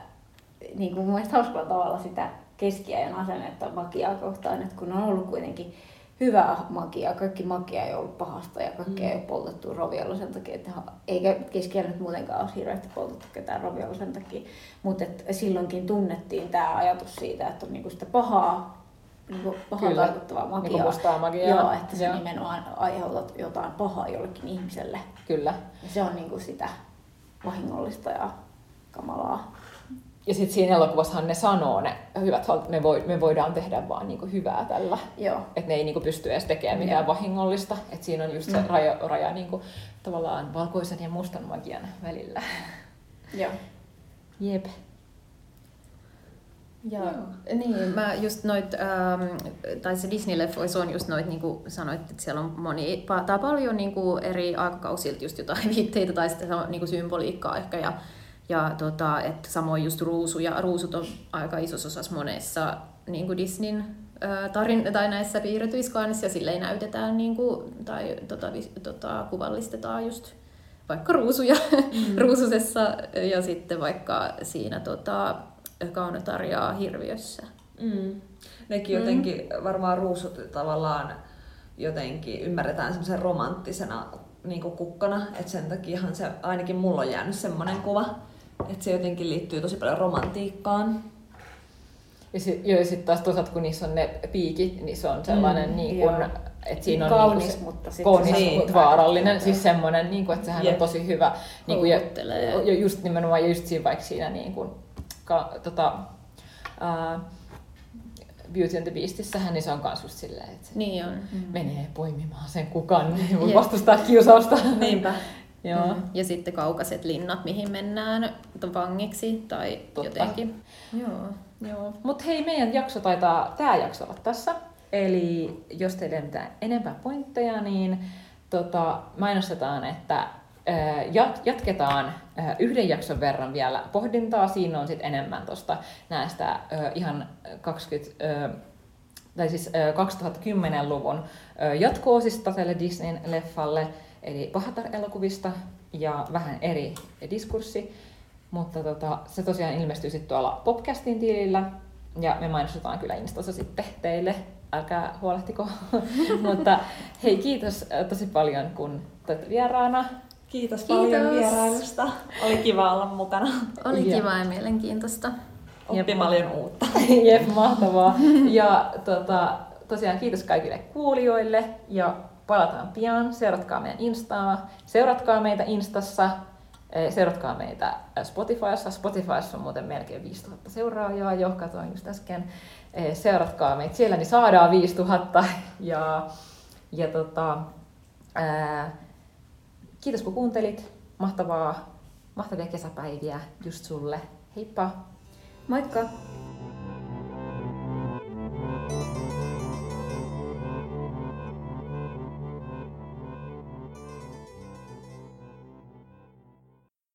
niin kuin mun mielestä hauskalla tavalla sitä keskiajan asennetta magiaa kohtaan, että kun on ollut kuitenkin hyvää magiaa, kaikki magia ei ollut pahasta ja kaikki ei ole poltettu roviolla sen takia, että eikä keskiajan nyt muutenkaan ole hirveästi poltettu ketään roviolla sen takia, mutta silloinkin tunnettiin tämä ajatus siitä, että on niinku sitä pahaa, niinku pahaa tarkoittavaa magiaa. Niinku mustaa magiaa. Joo, että se nimenomaan aiheutat jotain pahaa jollekin ihmiselle. Kyllä. Ja se on niinku sitä vahingollista ja kamalaa. Ja sitten siinä elokuvassahan ne sanoo ne hyvät, me voidaan tehdä vaan niinku hyvää tällä. Että ne ei niinku pysty edes tekemään mitään vahingollista. Että siinä on just se raja niinku, tavallaan valkoisen ja mustan magian välillä. Joo. Jep. Ja niin, mä just noit, tai se Disney-leffoissa on just noit, niin kuin sanoit, että siellä on paljon niin kuin eri aikakausilta just jotain viitteitä tai sitä niin kuin symboliikkaa ehkä. Ja että samoin just ruusut on aika isossa osassa monessa niin kuin Disneyn tai näissä piirretyiskaanissa ja silleen näytetään niin kuin, tai kuvallistetaan just vaikka ruusuja ruususessa ja sitten vaikka siinä Kaunotarjaa hirviössä. Nekin jotenkin varmaan ruusut tavallaan jotenkin ymmärretään semmoisen romanttisena niinku kukkana, että sen takiahan se ainakin mulla on jäänyt semmoinen kuva, että se jotenkin liittyy tosi paljon romantiikkaan. Ja sitten taas toisaalta, kun niissä on ne piikit, niin se on sellainen niin kuin, että siinä on kaunis, niin se, mutta kaunis, vaarallinen, siis semmoinen, niin kuin, että sehän on tosi hyvä. Niin kuin, ja just nimenomaan, ja just siinä vaikka siinä niin kuin, Beauty and the Beastissähän niin se on kans just silleen, että niin on. Menee poimimaan sen kukan, niin voi vastustaa kiusausta. Niinpä. Joo. Ja sitten kaukaiset linnat, mihin mennään vangiksi tai jotenkin. Joo. Mut hei, meidän jakso taitaa tää jakso olla tässä. Eli jos teillä ei mitään enempää pointteja, niin mainostetaan, että jatketaan yhden jakson verran vielä pohdintaa. Siinä on sitten enemmän tuosta näistä ihan 2010-luvun jatko-osista tälle Disney-leffalle, eli Pahatar-elokuvista ja vähän eri diskurssi. Mutta se tosiaan ilmestyy sitten tuolla Popcastin tilillä ja me mainostetaan kyllä Instassa sitten teille. Älkää huolehtiko. Mutta hei, kiitos tosi paljon kun olet vieraana. Kiitos paljon vierailusta. Oli kiva olla mukana. Oli kiva ja mielenkiintoista. Oppi paljon uutta. Jep, mahtavaa. Ja tosiaan kiitos kaikille kuulijoille ja palataan pian. Seuratkaa meidän Instaa. Seuratkaa meitä Instassa. Seuratkaa meitä Spotifyssa. Spotifyssa on muuten melkein 5000 seuraajaa jo. Katoin just äsken. Seuratkaa meitä siellä, niin saadaan 5000. Kiitos kun kuuntelit. Mahtavia kesäpäiviä just sulle. Heippa! Moikka!